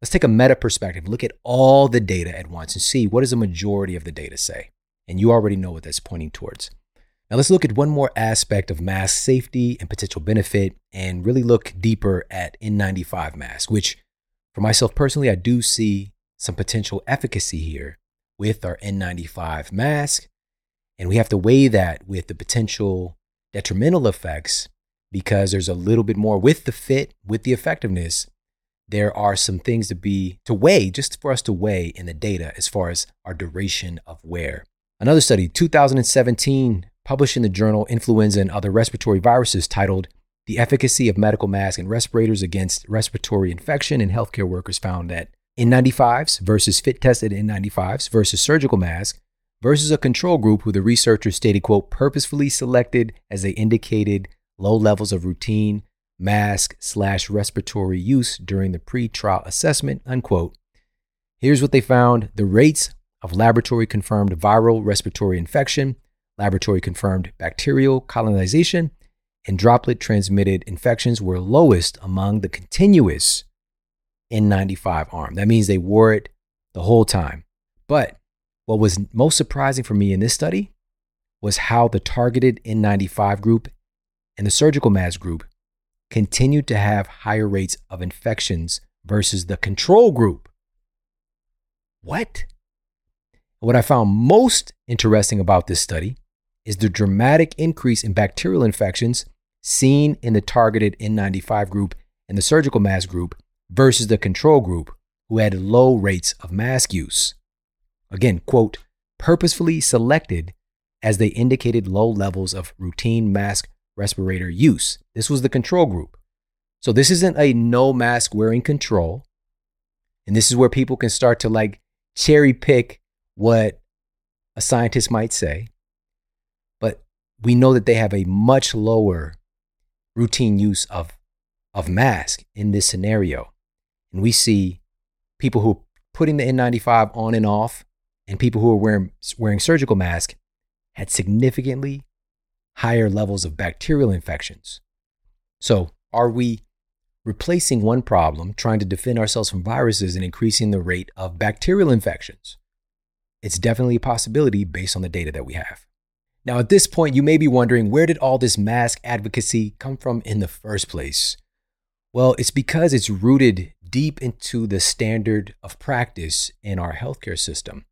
let's take a meta perspective, look at all the data at once and see what does a majority of the data say. And you already know what that's pointing towards. Now let's look at one more aspect of mask safety and potential benefit and really look deeper at N ninety-five masks, which for myself personally, I do see some potential efficacy here with our N ninety-five mask. And we have to weigh that with the potential detrimental effects, because there's a little bit more with the fit, with the effectiveness. There are some things to be, to weigh, just for us to weigh in the data as far as our duration of wear. Another study, two thousand seventeen, published in the journal Influenza and Other Respiratory Viruses, titled The Efficacy of Medical Masks and Respirators Against Respiratory Infection in Healthcare Workers, found that N ninety-fives versus fit-tested N ninety-fives versus surgical masks versus a control group who the researchers stated, quote, purposefully selected as they indicated low levels of routine mask slash respiratory use during the pre-trial assessment, unquote. Here's what they found. The rates of laboratory confirmed viral respiratory infection, laboratory confirmed bacterial colonization, and droplet transmitted infections were lowest among the continuous N ninety-five arm. That means they wore it the whole time. But what was most surprising for me in this study was how the targeted N ninety-five group and the surgical mask group continued to have higher rates of infections versus the control group. What? What I found most interesting about this study is the dramatic increase in bacterial infections seen in the targeted N ninety-five group and the surgical mask group versus the control group, who had low rates of mask use. Again, quote, purposefully selected as they indicated low levels of routine mask respirator use. This was the control group. So this isn't a no mask wearing control. And this is where people can start to like cherry pick what a scientist might say. But we know that they have a much lower routine use of, of mask in this scenario. And we see people who are putting the N ninety-five on and off and people who are wearing, wearing surgical masks had significantly higher levels of bacterial infections. So are we replacing one problem, trying to defend ourselves from viruses and increasing the rate of bacterial infections? It's definitely a possibility based on the data that we have. Now, at this point, you may be wondering, where did all this mask advocacy come from in the first place? Well, it's because it's rooted deep into the standard of practice in our healthcare system.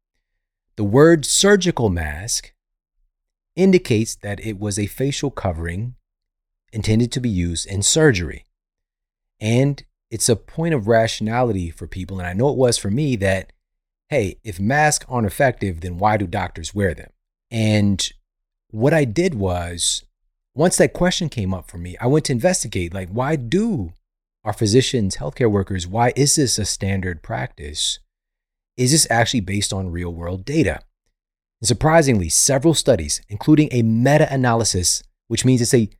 The word surgical mask indicates that it was a facial covering intended to be used in surgery. And it's a point of rationality for people, and I know it was for me, that, hey, if masks aren't effective, then why do doctors wear them? And what I did was, once that question came up for me, I went to investigate, like, why do our physicians, healthcare workers, why is this a standard practice? Is this actually based on real-world data? And surprisingly, several studies, including a meta-analysis, which means it's a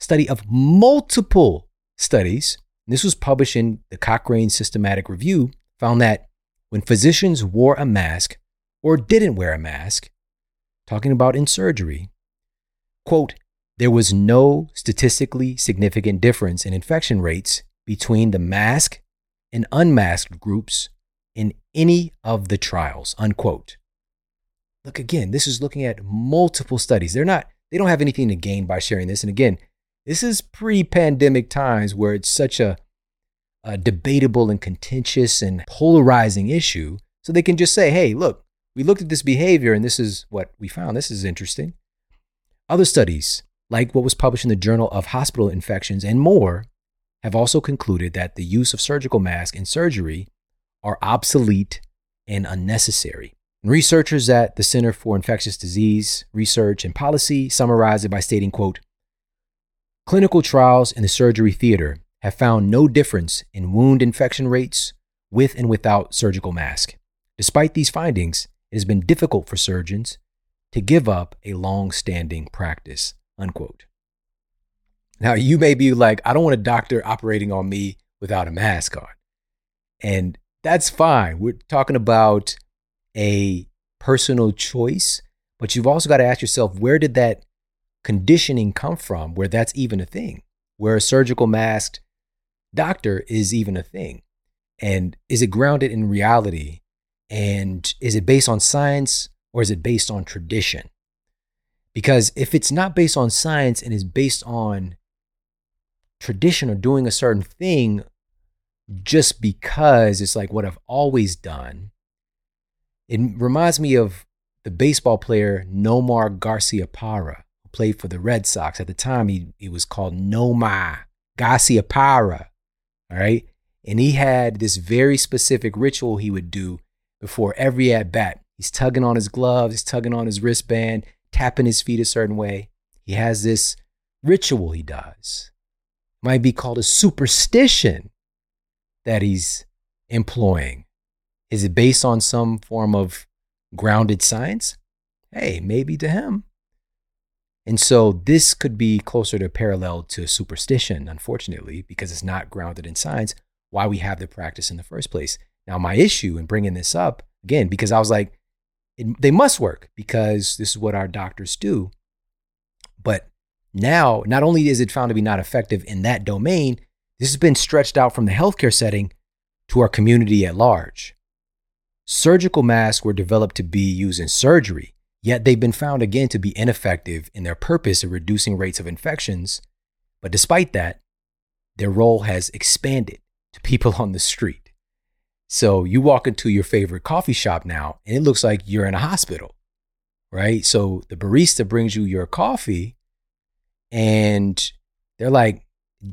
study of multiple studies, and this was published in the Cochrane Systematic Review, found that when physicians wore a mask or didn't wear a mask, talking about in surgery, quote, there was no statistically significant difference in infection rates between the masked and unmasked groups in any of the trials, unquote. Look, again, this is looking at multiple studies. They're not, they don't have anything to gain by sharing this. And again, this is pre-pandemic times where it's such a, a debatable and contentious and polarizing issue. So they can just say, hey, look, we looked at this behavior and this is what we found. This is interesting. Other studies, like what was published in the Journal of Hospital Infections and more, have also concluded that the use of surgical masks in surgery are obsolete and unnecessary. Researchers at the Center for Infectious Disease Research and Policy summarized it by stating, quote, clinical trials in the surgery theater have found no difference in wound infection rates with and without surgical mask. Despite these findings, it has been difficult for surgeons to give up a long-standing practice, unquote. Now, you may be like, I don't want a doctor operating on me without a mask on. And that's fine. We're talking about a personal choice, but you've also got to ask yourself, where did that conditioning come from where that's even a thing, where a surgical masked doctor is even a thing? And is it grounded in reality? And is it based on science or is it based on tradition? Because if it's not based on science and is based on tradition or doing a certain thing, just because it's like what I've always done, it reminds me of the baseball player Nomar Garcia Parra. Played for the Red Sox at the time. He he was called Nomar Garcia Parra, all right? And he had this very specific ritual he would do before every at-bat. He's tugging on his gloves, he's tugging on his wristband, tapping his feet a certain way. He has this ritual he does. Might be called a superstition that he's employing. Is it based on some form of grounded science? Hey, maybe to him. And so this could be closer to parallel to superstition, unfortunately, because it's not grounded in science, why we have the practice in the first place. Now, my issue in bringing this up, again, because I was like, it, they must work because this is what our doctors do. But now, not only is it found to be not effective in that domain, this has been stretched out from the healthcare setting to our community at large. Surgical masks were developed to be used in surgery. Yet they've been found again to be ineffective in their purpose of reducing rates of infections But despite that, their role has expanded to people on the street. So you walk into your favorite coffee shop now, and it looks like you're in a hospital, right? So the barista brings you your coffee, and they're like,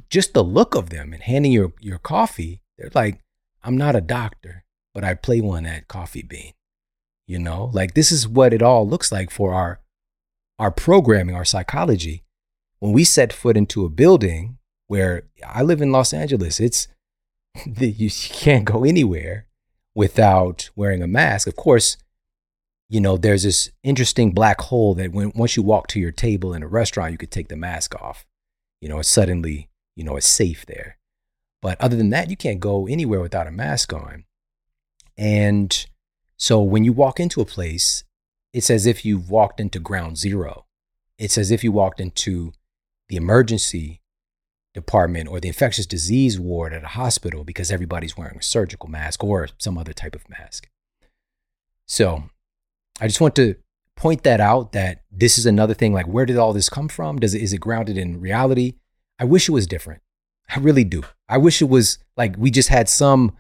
just the look of them and handing your, your coffee, they're like, I'm not a doctor, but I play one at Coffee Bean. You know, like this is what it all looks like for our our programming, our psychology. When we set foot into a building where I live in Los Angeles, it's you can't go anywhere without wearing a mask. Of course, you know, there's this interesting black hole that when once you walk to your table in a restaurant, you could take the mask off. You know, it's suddenly, you know, it's safe there. But other than that, you can't go anywhere without a mask on. And so when you walk into a place, it's as if you've walked into ground zero. It's as if you walked into the emergency department or the infectious disease ward at a hospital because everybody's wearing a surgical mask or some other type of mask. So I just want to point that out, that this is another thing, like where did all this come from? Does it, is it grounded in reality? I wish it was different. I really do. I wish it was like we just had some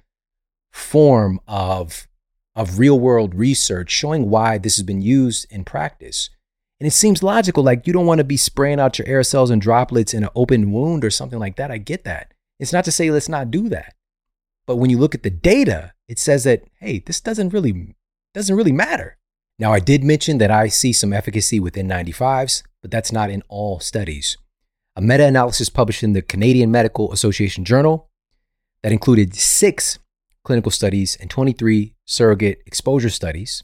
form of of real world research showing why this has been used in practice. And it seems logical, like you don't want to be spraying out your aerosols and droplets in an open wound or something like that. I get that. It's not to say let's not do that. But when you look at the data, it says that, hey, this doesn't really doesn't really matter. Now, I did mention that I see some efficacy with N ninety-fives, but that's not in all studies. A meta-analysis published in the Canadian Medical Association Journal that included six clinical studies and twenty-three surrogate exposure studies,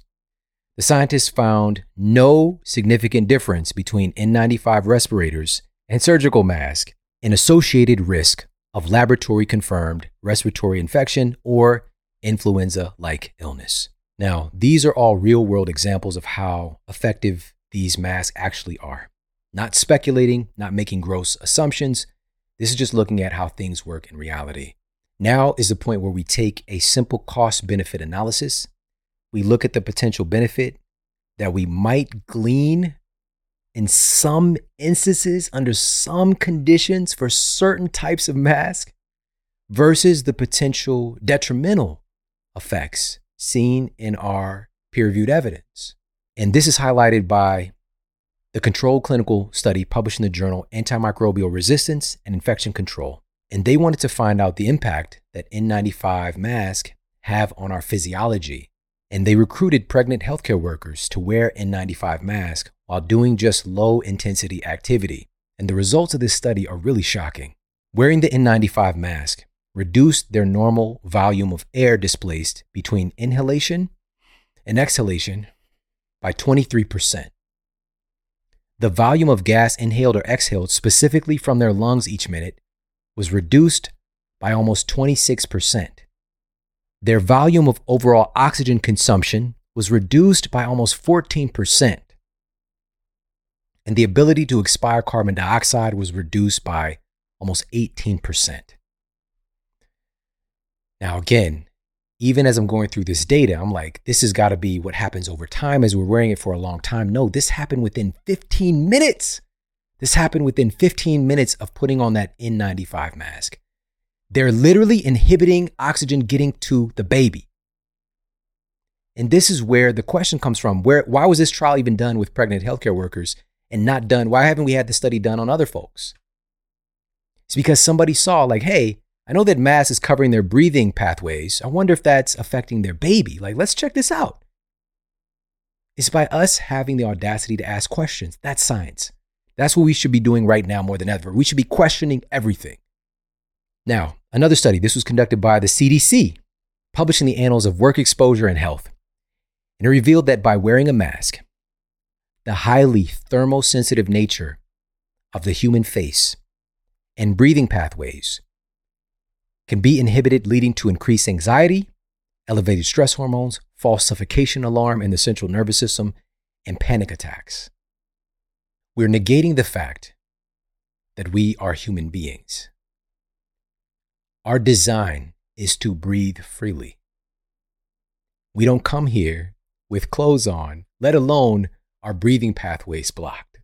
the scientists found no significant difference between N ninety-five respirators and surgical masks in associated risk of laboratory-confirmed respiratory infection or influenza-like illness. Now, these are all real-world examples of how effective these masks actually are. Not speculating, not making gross assumptions. This is just looking at how things work in reality. Now is the point where we take a simple cost-benefit analysis. We look at the potential benefit that we might glean in some instances under some conditions for certain types of mask versus the potential detrimental effects seen in our peer-reviewed evidence. And this is highlighted by the controlled clinical study published in the journal Antimicrobial Resistance and Infection Control. And they wanted to find out the impact that N ninety-five masks have on our physiology. And they recruited pregnant healthcare workers to wear N ninety-five masks while doing just low-intensity activity. And the results of this study are really shocking. Wearing the N ninety-five mask reduced their normal volume of air displaced between inhalation and exhalation by twenty-three percent. The volume of gas inhaled or exhaled specifically from their lungs each minute was reduced by almost twenty-six percent. Their volume of overall oxygen consumption was reduced by almost fourteen percent. And the ability to expire carbon dioxide was reduced by almost eighteen percent. Now, again, even as I'm going through this data, I'm like, this has got to be what happens over time as we're wearing it for a long time. No, this happened within fifteen minutes. This happened within fifteen minutes of putting on that N ninety-five mask. They're literally inhibiting oxygen getting to the baby. And this is where the question comes from. Where, why was this trial even done with pregnant healthcare workers and not done? Why haven't we had the study done on other folks? It's because somebody saw like, hey, I know that mask is covering their breathing pathways. I wonder if that's affecting their baby. Like, let's check this out. It's by us having the audacity to ask questions. That's science. That's what we should be doing right now more than ever. We should be questioning everything. Now, another study, this was conducted by the C D C, published in the Annals of Work Exposure and Health, and it revealed that by wearing a mask, the highly thermosensitive nature of the human face and breathing pathways can be inhibited, leading to increased anxiety, elevated stress hormones, false suffocation alarm in the central nervous system, and panic attacks. We're negating the fact that we are human beings. Our design is to breathe freely. We don't come here with clothes on, let alone our breathing pathways blocked.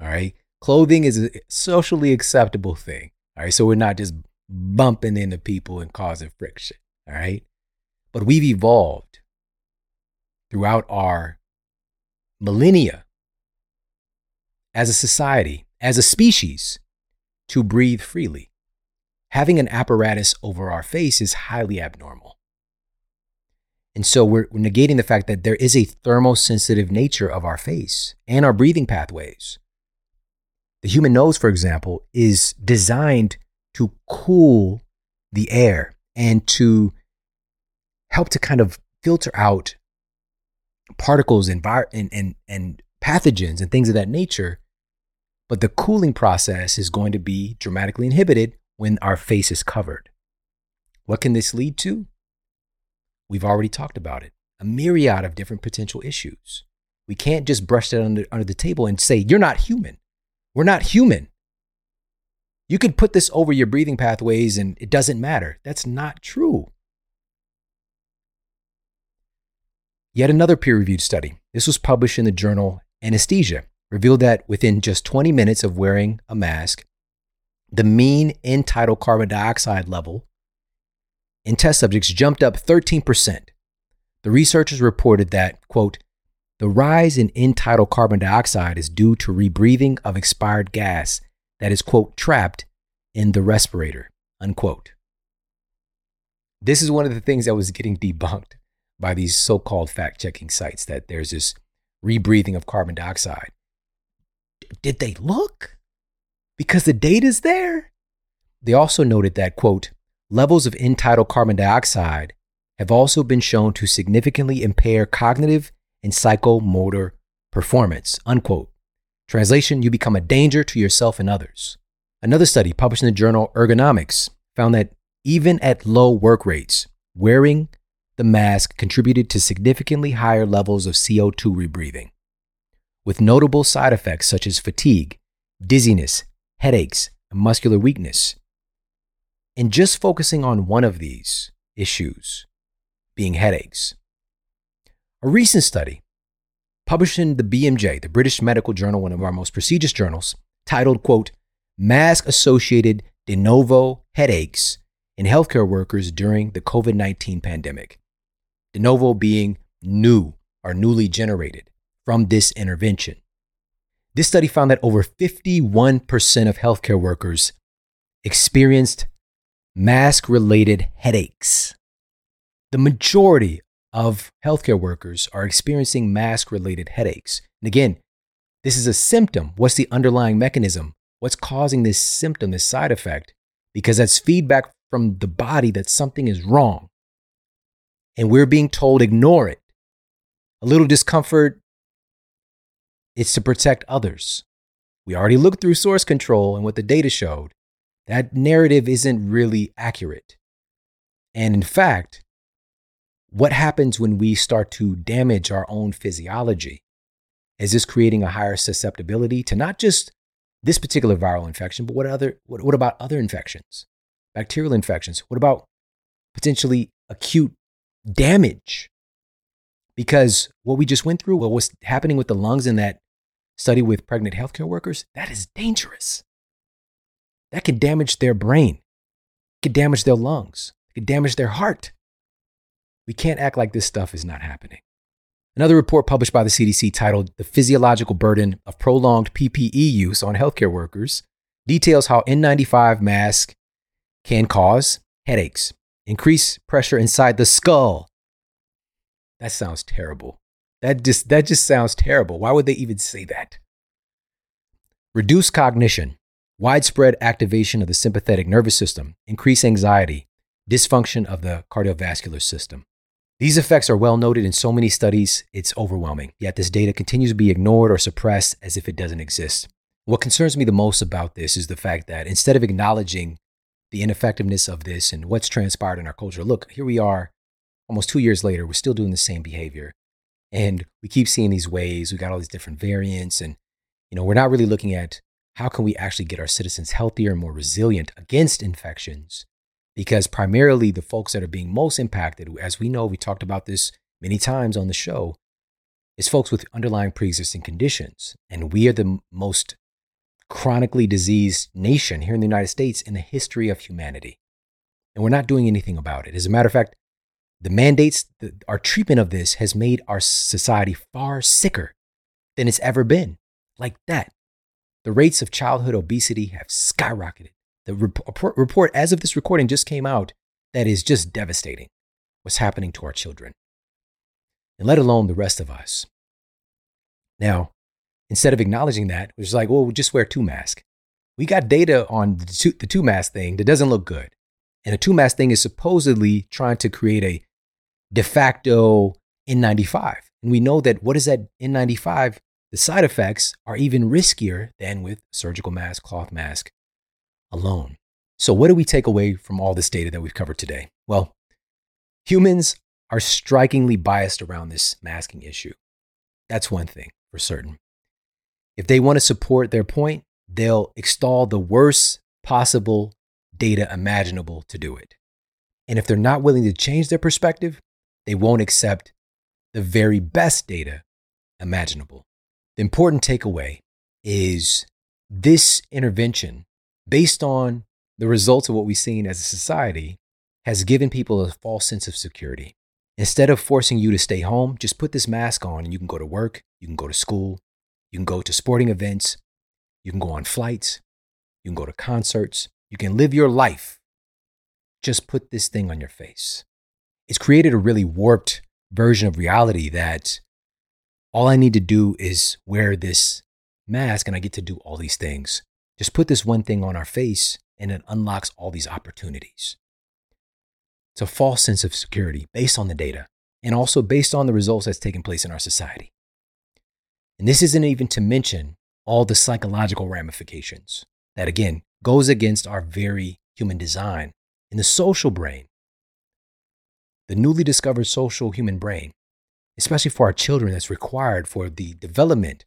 All right? Clothing is a socially acceptable thing. All right. So we're not just bumping into people and causing friction. All right. But we've evolved throughout our millennia as a society, as a species, to breathe freely. Having an apparatus over our face is highly abnormal. And so we're negating the fact that there is a thermosensitive nature of our face and our breathing pathways. The human nose, for example, is designed to cool the air and to help to kind of filter out particles and, vi- and, and, and pathogens and things of that nature. But the cooling process is going to be dramatically inhibited when our face is covered. What can this lead to? We've already talked about it. A myriad of different potential issues. We can't just brush that under, under the table and say, you're not human. We're not human. You could put this over your breathing pathways and it doesn't matter. That's not true. Yet another peer-reviewed study, this was published in the journal Anesthesia, revealed that within just twenty minutes of wearing a mask, the mean end-tidal carbon dioxide level in test subjects jumped up thirteen percent. The researchers reported that, quote, the rise in end-tidal carbon dioxide is due to rebreathing of expired gas that is, quote, trapped in the respirator, unquote. This is one of the things that was getting debunked by these so-called fact-checking sites, that there's this rebreathing of carbon dioxide. D- did they look? Because the data's there. They also noted that, quote, levels of end-tidal carbon dioxide have also been shown to significantly impair cognitive and psychomotor performance, unquote. Translation, you become a danger to yourself and others. Another study published in the journal Ergonomics found that even at low work rates, wearing the mask contributed to significantly higher levels of C O two rebreathing, with notable side effects such as fatigue, dizziness, headaches, and muscular weakness. And just focusing on one of these issues, being headaches. A recent study published in the B M J, the British Medical Journal, one of our most prestigious journals, titled, quote, Mask-Associated De Novo Headaches in Healthcare Workers During the COVID nineteen Pandemic. De novo being new or newly generated from this intervention. This study found that over fifty-one percent of healthcare workers experienced mask-related headaches. The majority of healthcare workers are experiencing mask-related headaches. And again, this is a symptom. What's the underlying mechanism? What's causing this symptom, this side effect? Because that's feedback from the body that something is wrong. And we're being told, ignore it. A little discomfort, it's to protect others. We already looked through source control and what the data showed. That narrative isn't really accurate. And in fact, what happens when we start to damage our own physiology? Is this creating a higher susceptibility to not just this particular viral infection, but what other? What, what about other infections? Bacterial infections? What about potentially acute damage? Because what we just went through, what was happening with the lungs in that study with pregnant healthcare workers, that is dangerous. That could damage their brain, could damage their lungs, could damage their heart. We can't act like this stuff is not happening. Another report published by the C D C titled The Physiological Burden of Prolonged P P E Use on Healthcare Workers details how N ninety-five masks can cause headaches, increase pressure inside the skull. That sounds terrible. That just, that just sounds terrible. Why would they even say that? Reduce cognition. Widespread activation of the sympathetic nervous system, increased anxiety, dysfunction of the cardiovascular system. These effects are well noted in so many studies, it's overwhelming. Yet this data continues to be ignored or suppressed as if it doesn't exist. What concerns me the most about this is the fact that instead of acknowledging the ineffectiveness of this and what's transpired in our culture, look, here we are almost two years later, we're still doing the same behavior. And we keep seeing these waves, we got all these different variants, and you know, we're not really looking at how can we actually get our citizens healthier and more resilient against infections? Because primarily the folks that are being most impacted, as we know, we talked about this many times on the show, is folks with underlying pre-existing conditions. And we are the most chronically diseased nation here in the United States in the history of humanity. And we're not doing anything about it. As a matter of fact, the mandates, the, our treatment of this has made our society far sicker than it's ever been. Like that. The rates of childhood obesity have skyrocketed. The report, report as of this recording just came out that is just devastating what's happening to our children, and let alone the rest of us. Now, instead of acknowledging that, we're just like, well, we'll just wear two masks. We got data on the two, the two mask thing that doesn't look good. And a two mask thing is supposedly trying to create a de facto N ninety-five. And we know that what is that N ninety-five? The side effects are even riskier than with surgical mask, cloth mask alone. So what do we take away from all this data that we've covered today? Well, humans are strikingly biased around this masking issue. That's one thing for certain. If they want to support their point, they'll extol the worst possible data imaginable to do it. And if they're not willing to change their perspective, they won't accept the very best data imaginable. The important takeaway is this intervention, based on the results of what we've seen as a society, has given people a false sense of security. Instead of forcing you to stay home, just put this mask on and you can go to work, you can go to school, you can go to sporting events, you can go on flights, you can go to concerts, you can live your life. Just put this thing on your face. It's created a really warped version of reality that all I need to do is wear this mask and I get to do all these things. Just put this one thing on our face and it unlocks all these opportunities. It's a false sense of security based on the data and also based on the results that's taken place in our society. And this isn't even to mention all the psychological ramifications that, again, goes against our very human design in the social brain, the newly discovered social human brain, especially for our children, that's required for the development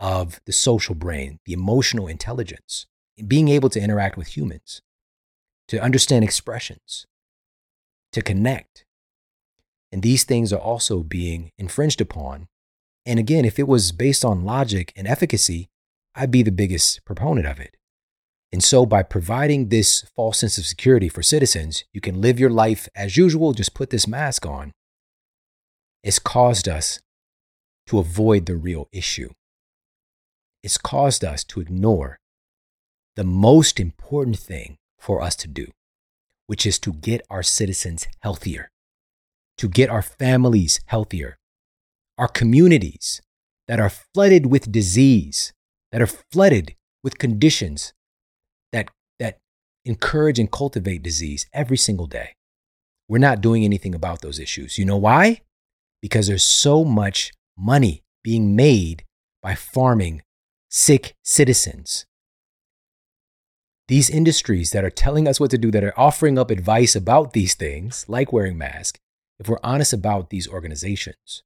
of the social brain, the emotional intelligence, and being able to interact with humans, to understand expressions, to connect. And these things are also being infringed upon. And again, if it was based on logic and efficacy, I'd be the biggest proponent of it. And so by providing this false sense of security for citizens, you can live your life as usual, just put this mask on. It's caused us to avoid the real issue. It's caused us to ignore the most important thing for us to do, which is to get our citizens healthier, to get our families healthier, our communities that are flooded with disease, that are flooded with conditions that, that encourage and cultivate disease every single day. We're not doing anything about those issues. You know why? Because there's so much money being made by farming sick citizens. These industries that are telling us what to do, that are offering up advice about these things, like wearing masks, if we're honest about these organizations,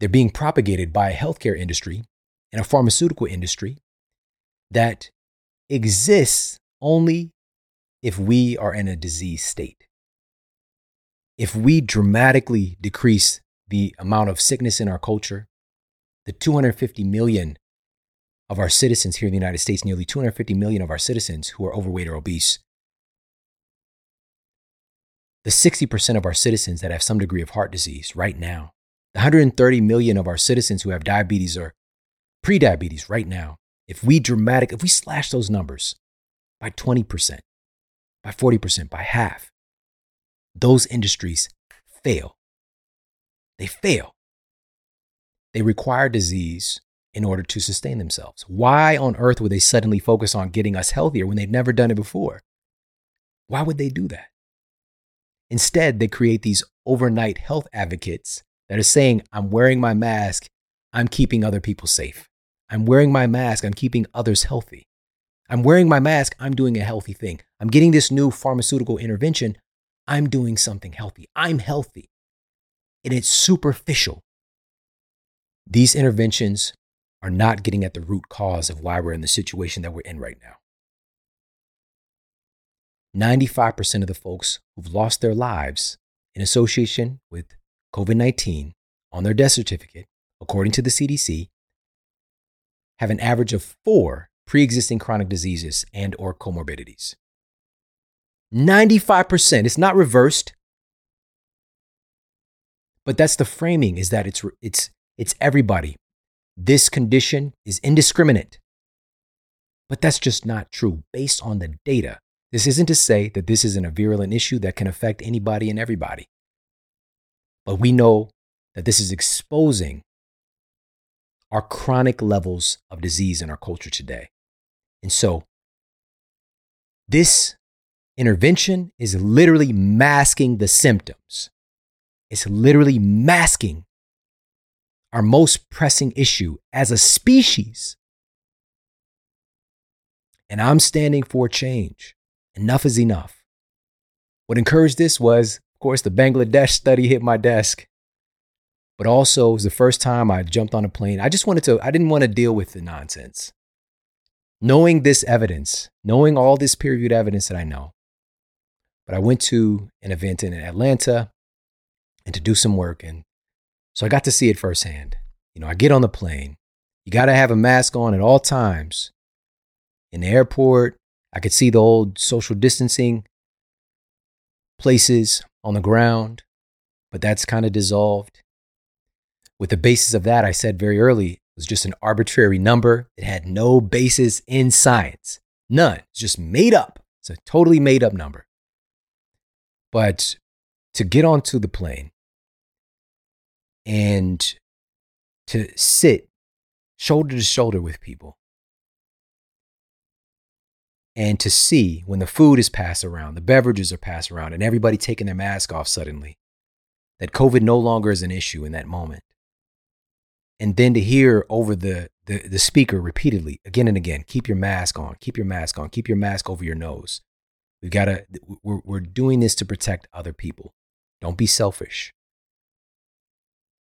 they're being propagated by a healthcare industry and a pharmaceutical industry that exists only if we are in a disease state. If we dramatically decrease the amount of sickness in our culture, the two hundred fifty million of our citizens here in the United States, nearly two hundred fifty million of our citizens who are overweight or obese, the sixty percent of our citizens that have some degree of heart disease right now, the one hundred thirty million of our citizens who have diabetes or prediabetes right now, if we dramatic, if we slash those numbers by twenty percent, by forty percent, by half, those industries fail. They fail. They require disease in order to sustain themselves. Why on earth would they suddenly focus on getting us healthier when they've never done it before? Why would they do that? Instead, they create these overnight health advocates that are saying, I'm wearing my mask, I'm keeping other people safe. I'm wearing my mask, I'm keeping others healthy. I'm wearing my mask, I'm doing a healthy thing. I'm getting this new pharmaceutical intervention, I'm doing something healthy. I'm healthy. And it's superficial. These interventions are not getting at the root cause of why we're in the situation that we're in right now. ninety-five percent of the folks who've lost their lives in association with COVID nineteen on their death certificate, according to the C D C, have an average of four pre-existing chronic diseases and or comorbidities. ninety-five percent, it's not reversed, but that's the framing, is that it's, it's, it's everybody. This condition is indiscriminate, but that's just not true based on the data. This isn't to say that this isn't a virulent issue that can affect anybody and everybody, but we know that this is exposing our chronic levels of disease in our culture today. And so this intervention is literally masking the symptoms. It's literally masking our most pressing issue as a species. And I'm standing for change. Enough is enough. What encouraged this was, of course, the Bangladesh study hit my desk. But also, it was the first time I jumped on a plane. I just wanted to, I didn't want to deal with the nonsense. Knowing this evidence, knowing all this peer-reviewed evidence that I know. But I went to an event in Atlanta and to do some work. And so I got to see it firsthand. You know, I get on the plane. You got to have a mask on at all times. In the airport, I could see the old social distancing places on the ground, but that's kind of dissolved. With the basis of that, I said very early, it was just an arbitrary number. It had no basis in science. None. It's just made up. It's a totally made up number. But to get onto the plane and to sit shoulder to shoulder with people and to see when the food is passed around, the beverages are passed around, and everybody taking their mask off suddenly, that COVID no longer is an issue in that moment. And then to hear over the, the, the speaker repeatedly, again and again, keep your mask on, keep your mask on, keep your mask over your nose. We've got to, we're, we're doing this to protect other people. Don't be selfish.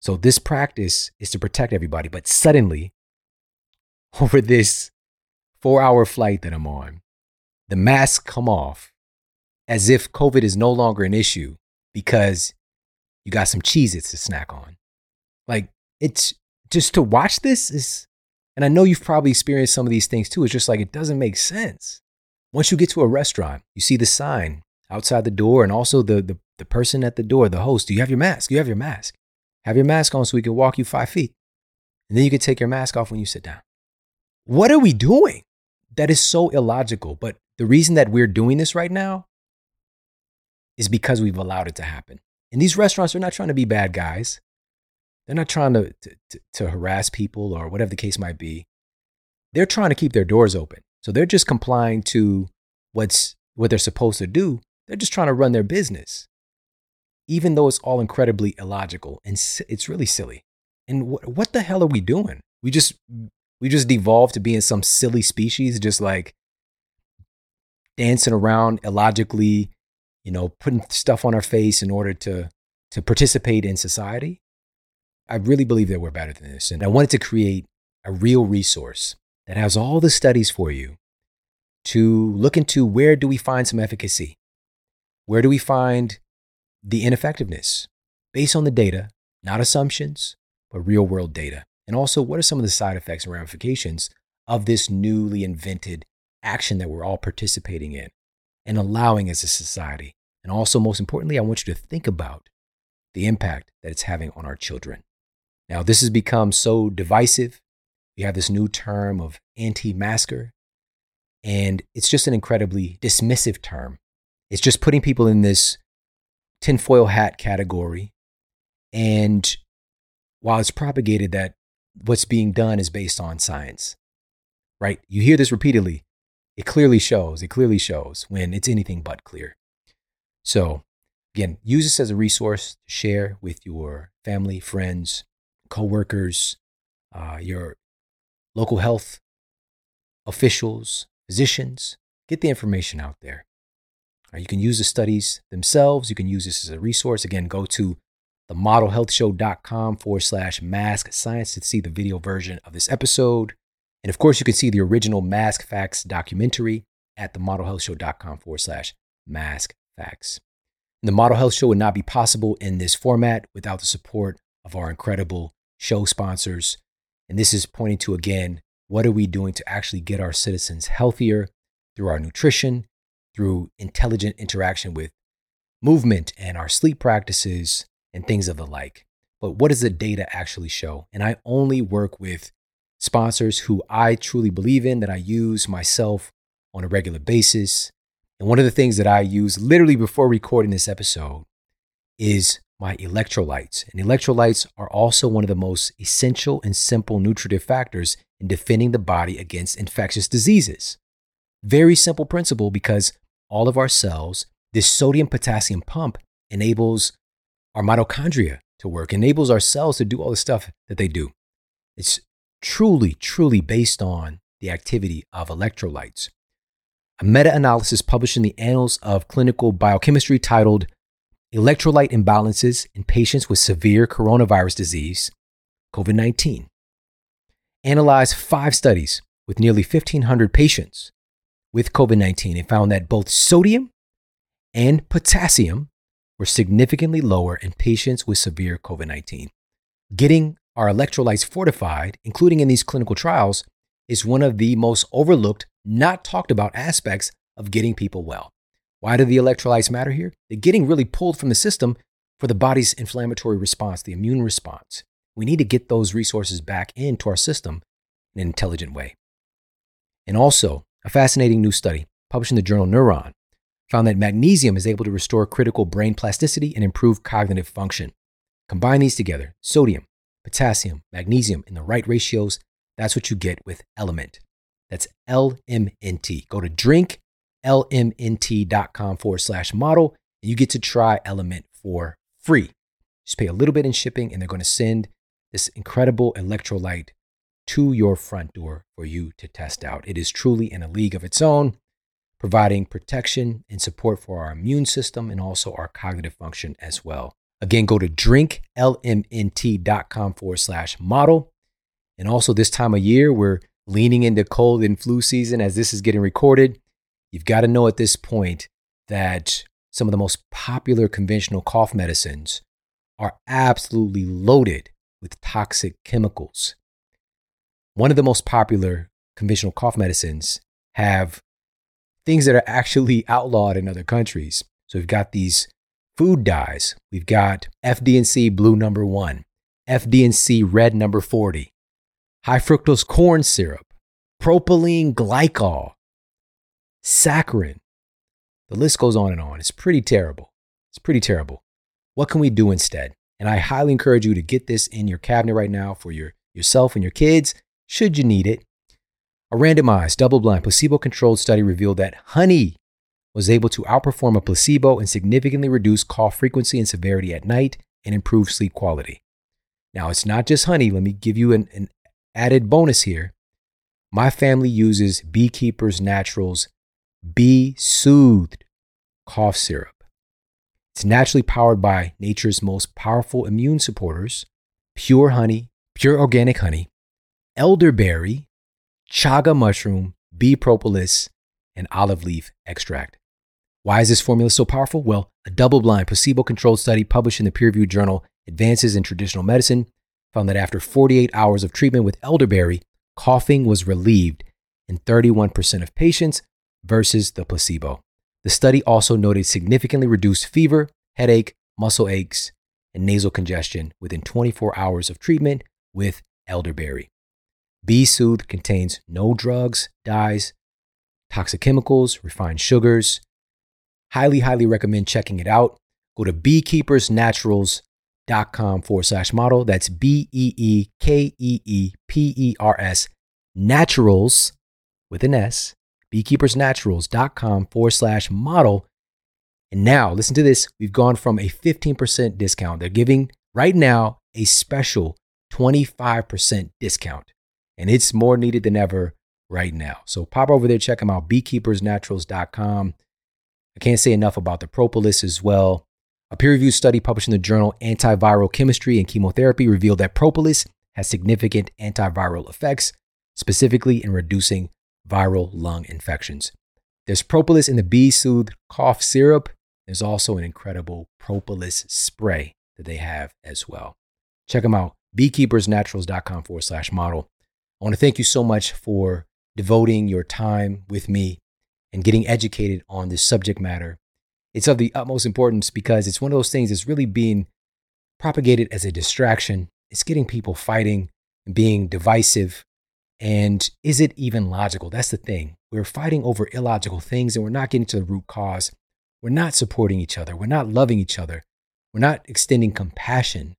So this practice is to protect everybody. But suddenly, over this four-hour flight that I'm on, the masks come off as if COVID is no longer an issue because you got some Cheez-Its to snack on. Like, it's... Just to watch this is, and I know you've probably experienced some of these things too. It's just like, it doesn't make sense. Once you get to a restaurant, you see the sign outside the door and also the, the, the person at the door, the host, do you have your mask? You have your mask. Have your mask on so we can walk you five feet. And then you can take your mask off when you sit down. What are we doing? That is so illogical. But the reason that we're doing this right now is because we've allowed it to happen. And these restaurants are not trying to be bad guys. They're not trying to, to, to harass people or whatever the case might be. They're trying to keep their doors open. So they're just complying to what's, what they're supposed to do. They're just trying to run their business, even though it's all incredibly illogical. And it's really silly. And wh- what the hell are we doing? We just, we just devolved to being some silly species, just like dancing around illogically, you know, putting stuff on our face in order to, to participate in society. I really believe that we're better than this. And I wanted to create a real resource that has all the studies for you to look into, where do we find some efficacy? Where do we find the ineffectiveness based on the data, not assumptions, but real world data? And also, what are some of the side effects and ramifications of this newly invented action that we're all participating in and allowing as a society? And also, most importantly, I want you to think about the impact that it's having on our children. Now, this has become so divisive. You have this new term of anti-masker, and it's just an incredibly dismissive term. It's just putting people in this tinfoil hat category. And while it's propagated that what's being done is based on science, right? You hear this repeatedly. It clearly shows, it clearly shows when it's anything but clear. So again, use this as a resource to share with your family, friends, coworkers, uh, your local health officials, physicians. Get the information out there. Uh, you can use the studies themselves. You can use this as a resource. Again, go to themodelhealthshow.com forward slash mask science to see the video version of this episode. And of course, you can see the original Mask Facts documentary at themodelhealthshow.com forward slash mask facts. And the Model Health Show would not be possible in this format without the support of our incredible show sponsors. And this is pointing to, again, what are we doing to actually get our citizens healthier through our nutrition, through intelligent interaction with movement and our sleep practices and things of the like. But what does the data actually show? And I only work with sponsors who I truly believe in, that I use myself on a regular basis. And one of the things that I use literally before recording this episode is my electrolytes. And electrolytes are also one of the most essential and simple nutritive factors in defending the body against infectious diseases. Very simple principle, because all of our cells, this sodium potassium pump enables our mitochondria to work, enables our cells to do all the stuff that they do. It's truly, truly based on the activity of electrolytes. A meta-analysis published in the Annals of Clinical Biochemistry titled Electrolyte Imbalances in Patients with Severe Coronavirus Disease, COVID nineteen, analyzed five studies with nearly fifteen hundred patients with COVID nineteen and found that both sodium and potassium were significantly lower in patients with severe COVID nineteen. Getting our electrolytes fortified, including in these clinical trials, is one of the most overlooked, not talked about aspects of getting people well. Why do the electrolytes matter here? They're getting really pulled from the system for the body's inflammatory response, the immune response. We need to get those resources back into our system in an intelligent way. And also, a fascinating new study published in the journal Neuron found that magnesium is able to restore critical brain plasticity and improve cognitive function. Combine these together, sodium, potassium, magnesium in the right ratios, that's what you get with Element. That's L M N T. Go to drink L M N T dot com forward slash model, and you get to try Element for free. Just pay a little bit in shipping, and they're going to send this incredible electrolyte to your front door for you to test out. It is truly in a league of its own, providing protection and support for our immune system and also our cognitive function as well. Again, go to drink L M N T dot com forward slash model. And also, this time of year, we're leaning into cold and flu season as this is getting recorded. You've got to know at this point that some of the most popular conventional cough medicines are absolutely loaded with toxic chemicals. One of the most popular conventional cough medicines have things that are actually outlawed in other countries. So we've got these food dyes. We've got F D and C blue number one, F D and C red number forty, high fructose corn syrup, propylene glycol, saccharin. The list goes on and on. It's pretty terrible. It's pretty terrible. What can we do instead? And I highly encourage you to get this in your cabinet right now for your yourself and your kids, should you need it. A randomized, double-blind, placebo-controlled study revealed that honey was able to outperform a placebo and significantly reduce cough frequency and severity at night and improve sleep quality. Now, it's not just honey. Let me give you an, an added bonus here. My family uses Beekeepers Naturals Bee Soothed cough syrup. It's naturally powered by nature's most powerful immune supporters, pure honey, pure organic honey, elderberry, chaga mushroom, bee propolis, and olive leaf extract. Why is this formula so powerful? Well, a double-blind, placebo-controlled study published in the peer-reviewed journal Advances in Traditional Medicine found that after forty-eight hours of treatment with elderberry, coughing was relieved in thirty-one percent of patients versus the placebo. The study also noted significantly reduced fever, headache, muscle aches, and nasal congestion within twenty-four hours of treatment with elderberry. Bee Soothe contains no drugs, dyes, toxic chemicals, refined sugars. Highly, highly recommend checking it out. Go to beekeepers naturals dot com forward slash model. That's B E E K E E P E R S naturals with an S, beekeepers naturals dot com forward slash model. And now listen to this. We've gone from a fifteen percent discount. They're giving right now a special twenty-five percent discount. And it's more needed than ever right now. So pop over there, check them out, beekeepers naturals dot com. I can't say enough about the propolis as well. A peer-reviewed study published in the journal Antiviral Chemistry and Chemotherapy revealed that propolis has significant antiviral effects, specifically in reducing viral lung infections. There's propolis in the Bee Soothe cough syrup. There's also an incredible propolis spray that they have as well. Check them out, beekeepers naturals dot com forward slash model. I want to thank you so much for devoting your time with me and getting educated on this subject matter. It's of the utmost importance because it's one of those things that's really being propagated as a distraction. It's getting people fighting and being divisive. And is it even logical? That's the thing. We're fighting over illogical things and we're not getting to the root cause. We're not supporting each other. We're not loving each other. We're not extending compassion.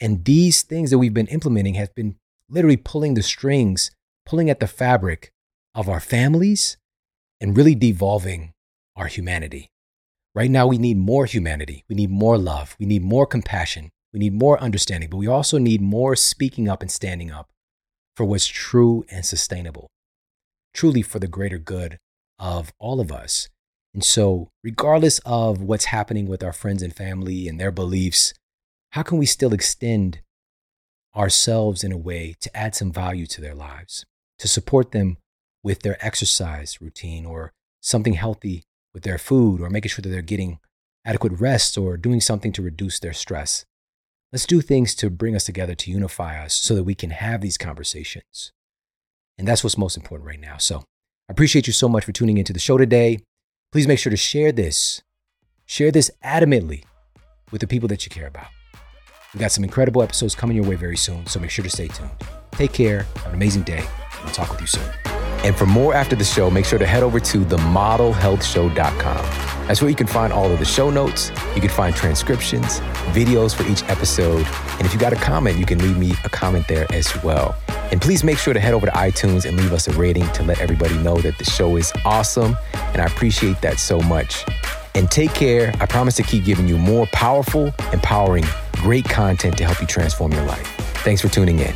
And these things that we've been implementing have been literally pulling the strings, pulling at the fabric of our families and really devolving our humanity. Right now, we need more humanity. We need more love. We need more compassion. We need more understanding, but we also need more speaking up and standing up for what's true and sustainable, truly for the greater good of all of us. And so, regardless of what's happening with our friends and family and their beliefs, how can we still extend ourselves in a way to add some value to their lives, to support them with their exercise routine or something healthy with their food or making sure that they're getting adequate rest or doing something to reduce their stress? Let's do things to bring us together, to unify us so that we can have these conversations. And that's what's most important right now. So I appreciate you so much for tuning into the show today. Please make sure to share this. Share this adamantly with the people that you care about. We've got some incredible episodes coming your way very soon, so make sure to stay tuned. Take care. Have an amazing day. I'll talk with you soon. And for more after the show, make sure to head over to the model health show dot com. That's where you can find all of the show notes. You can find transcriptions, videos for each episode. And if you got a comment, you can leave me a comment there as well. And please make sure to head over to iTunes and leave us a rating to let everybody know that the show is awesome. And I appreciate that so much. And take care. I promise to keep giving you more powerful, empowering, great content to help you transform your life. Thanks for tuning in.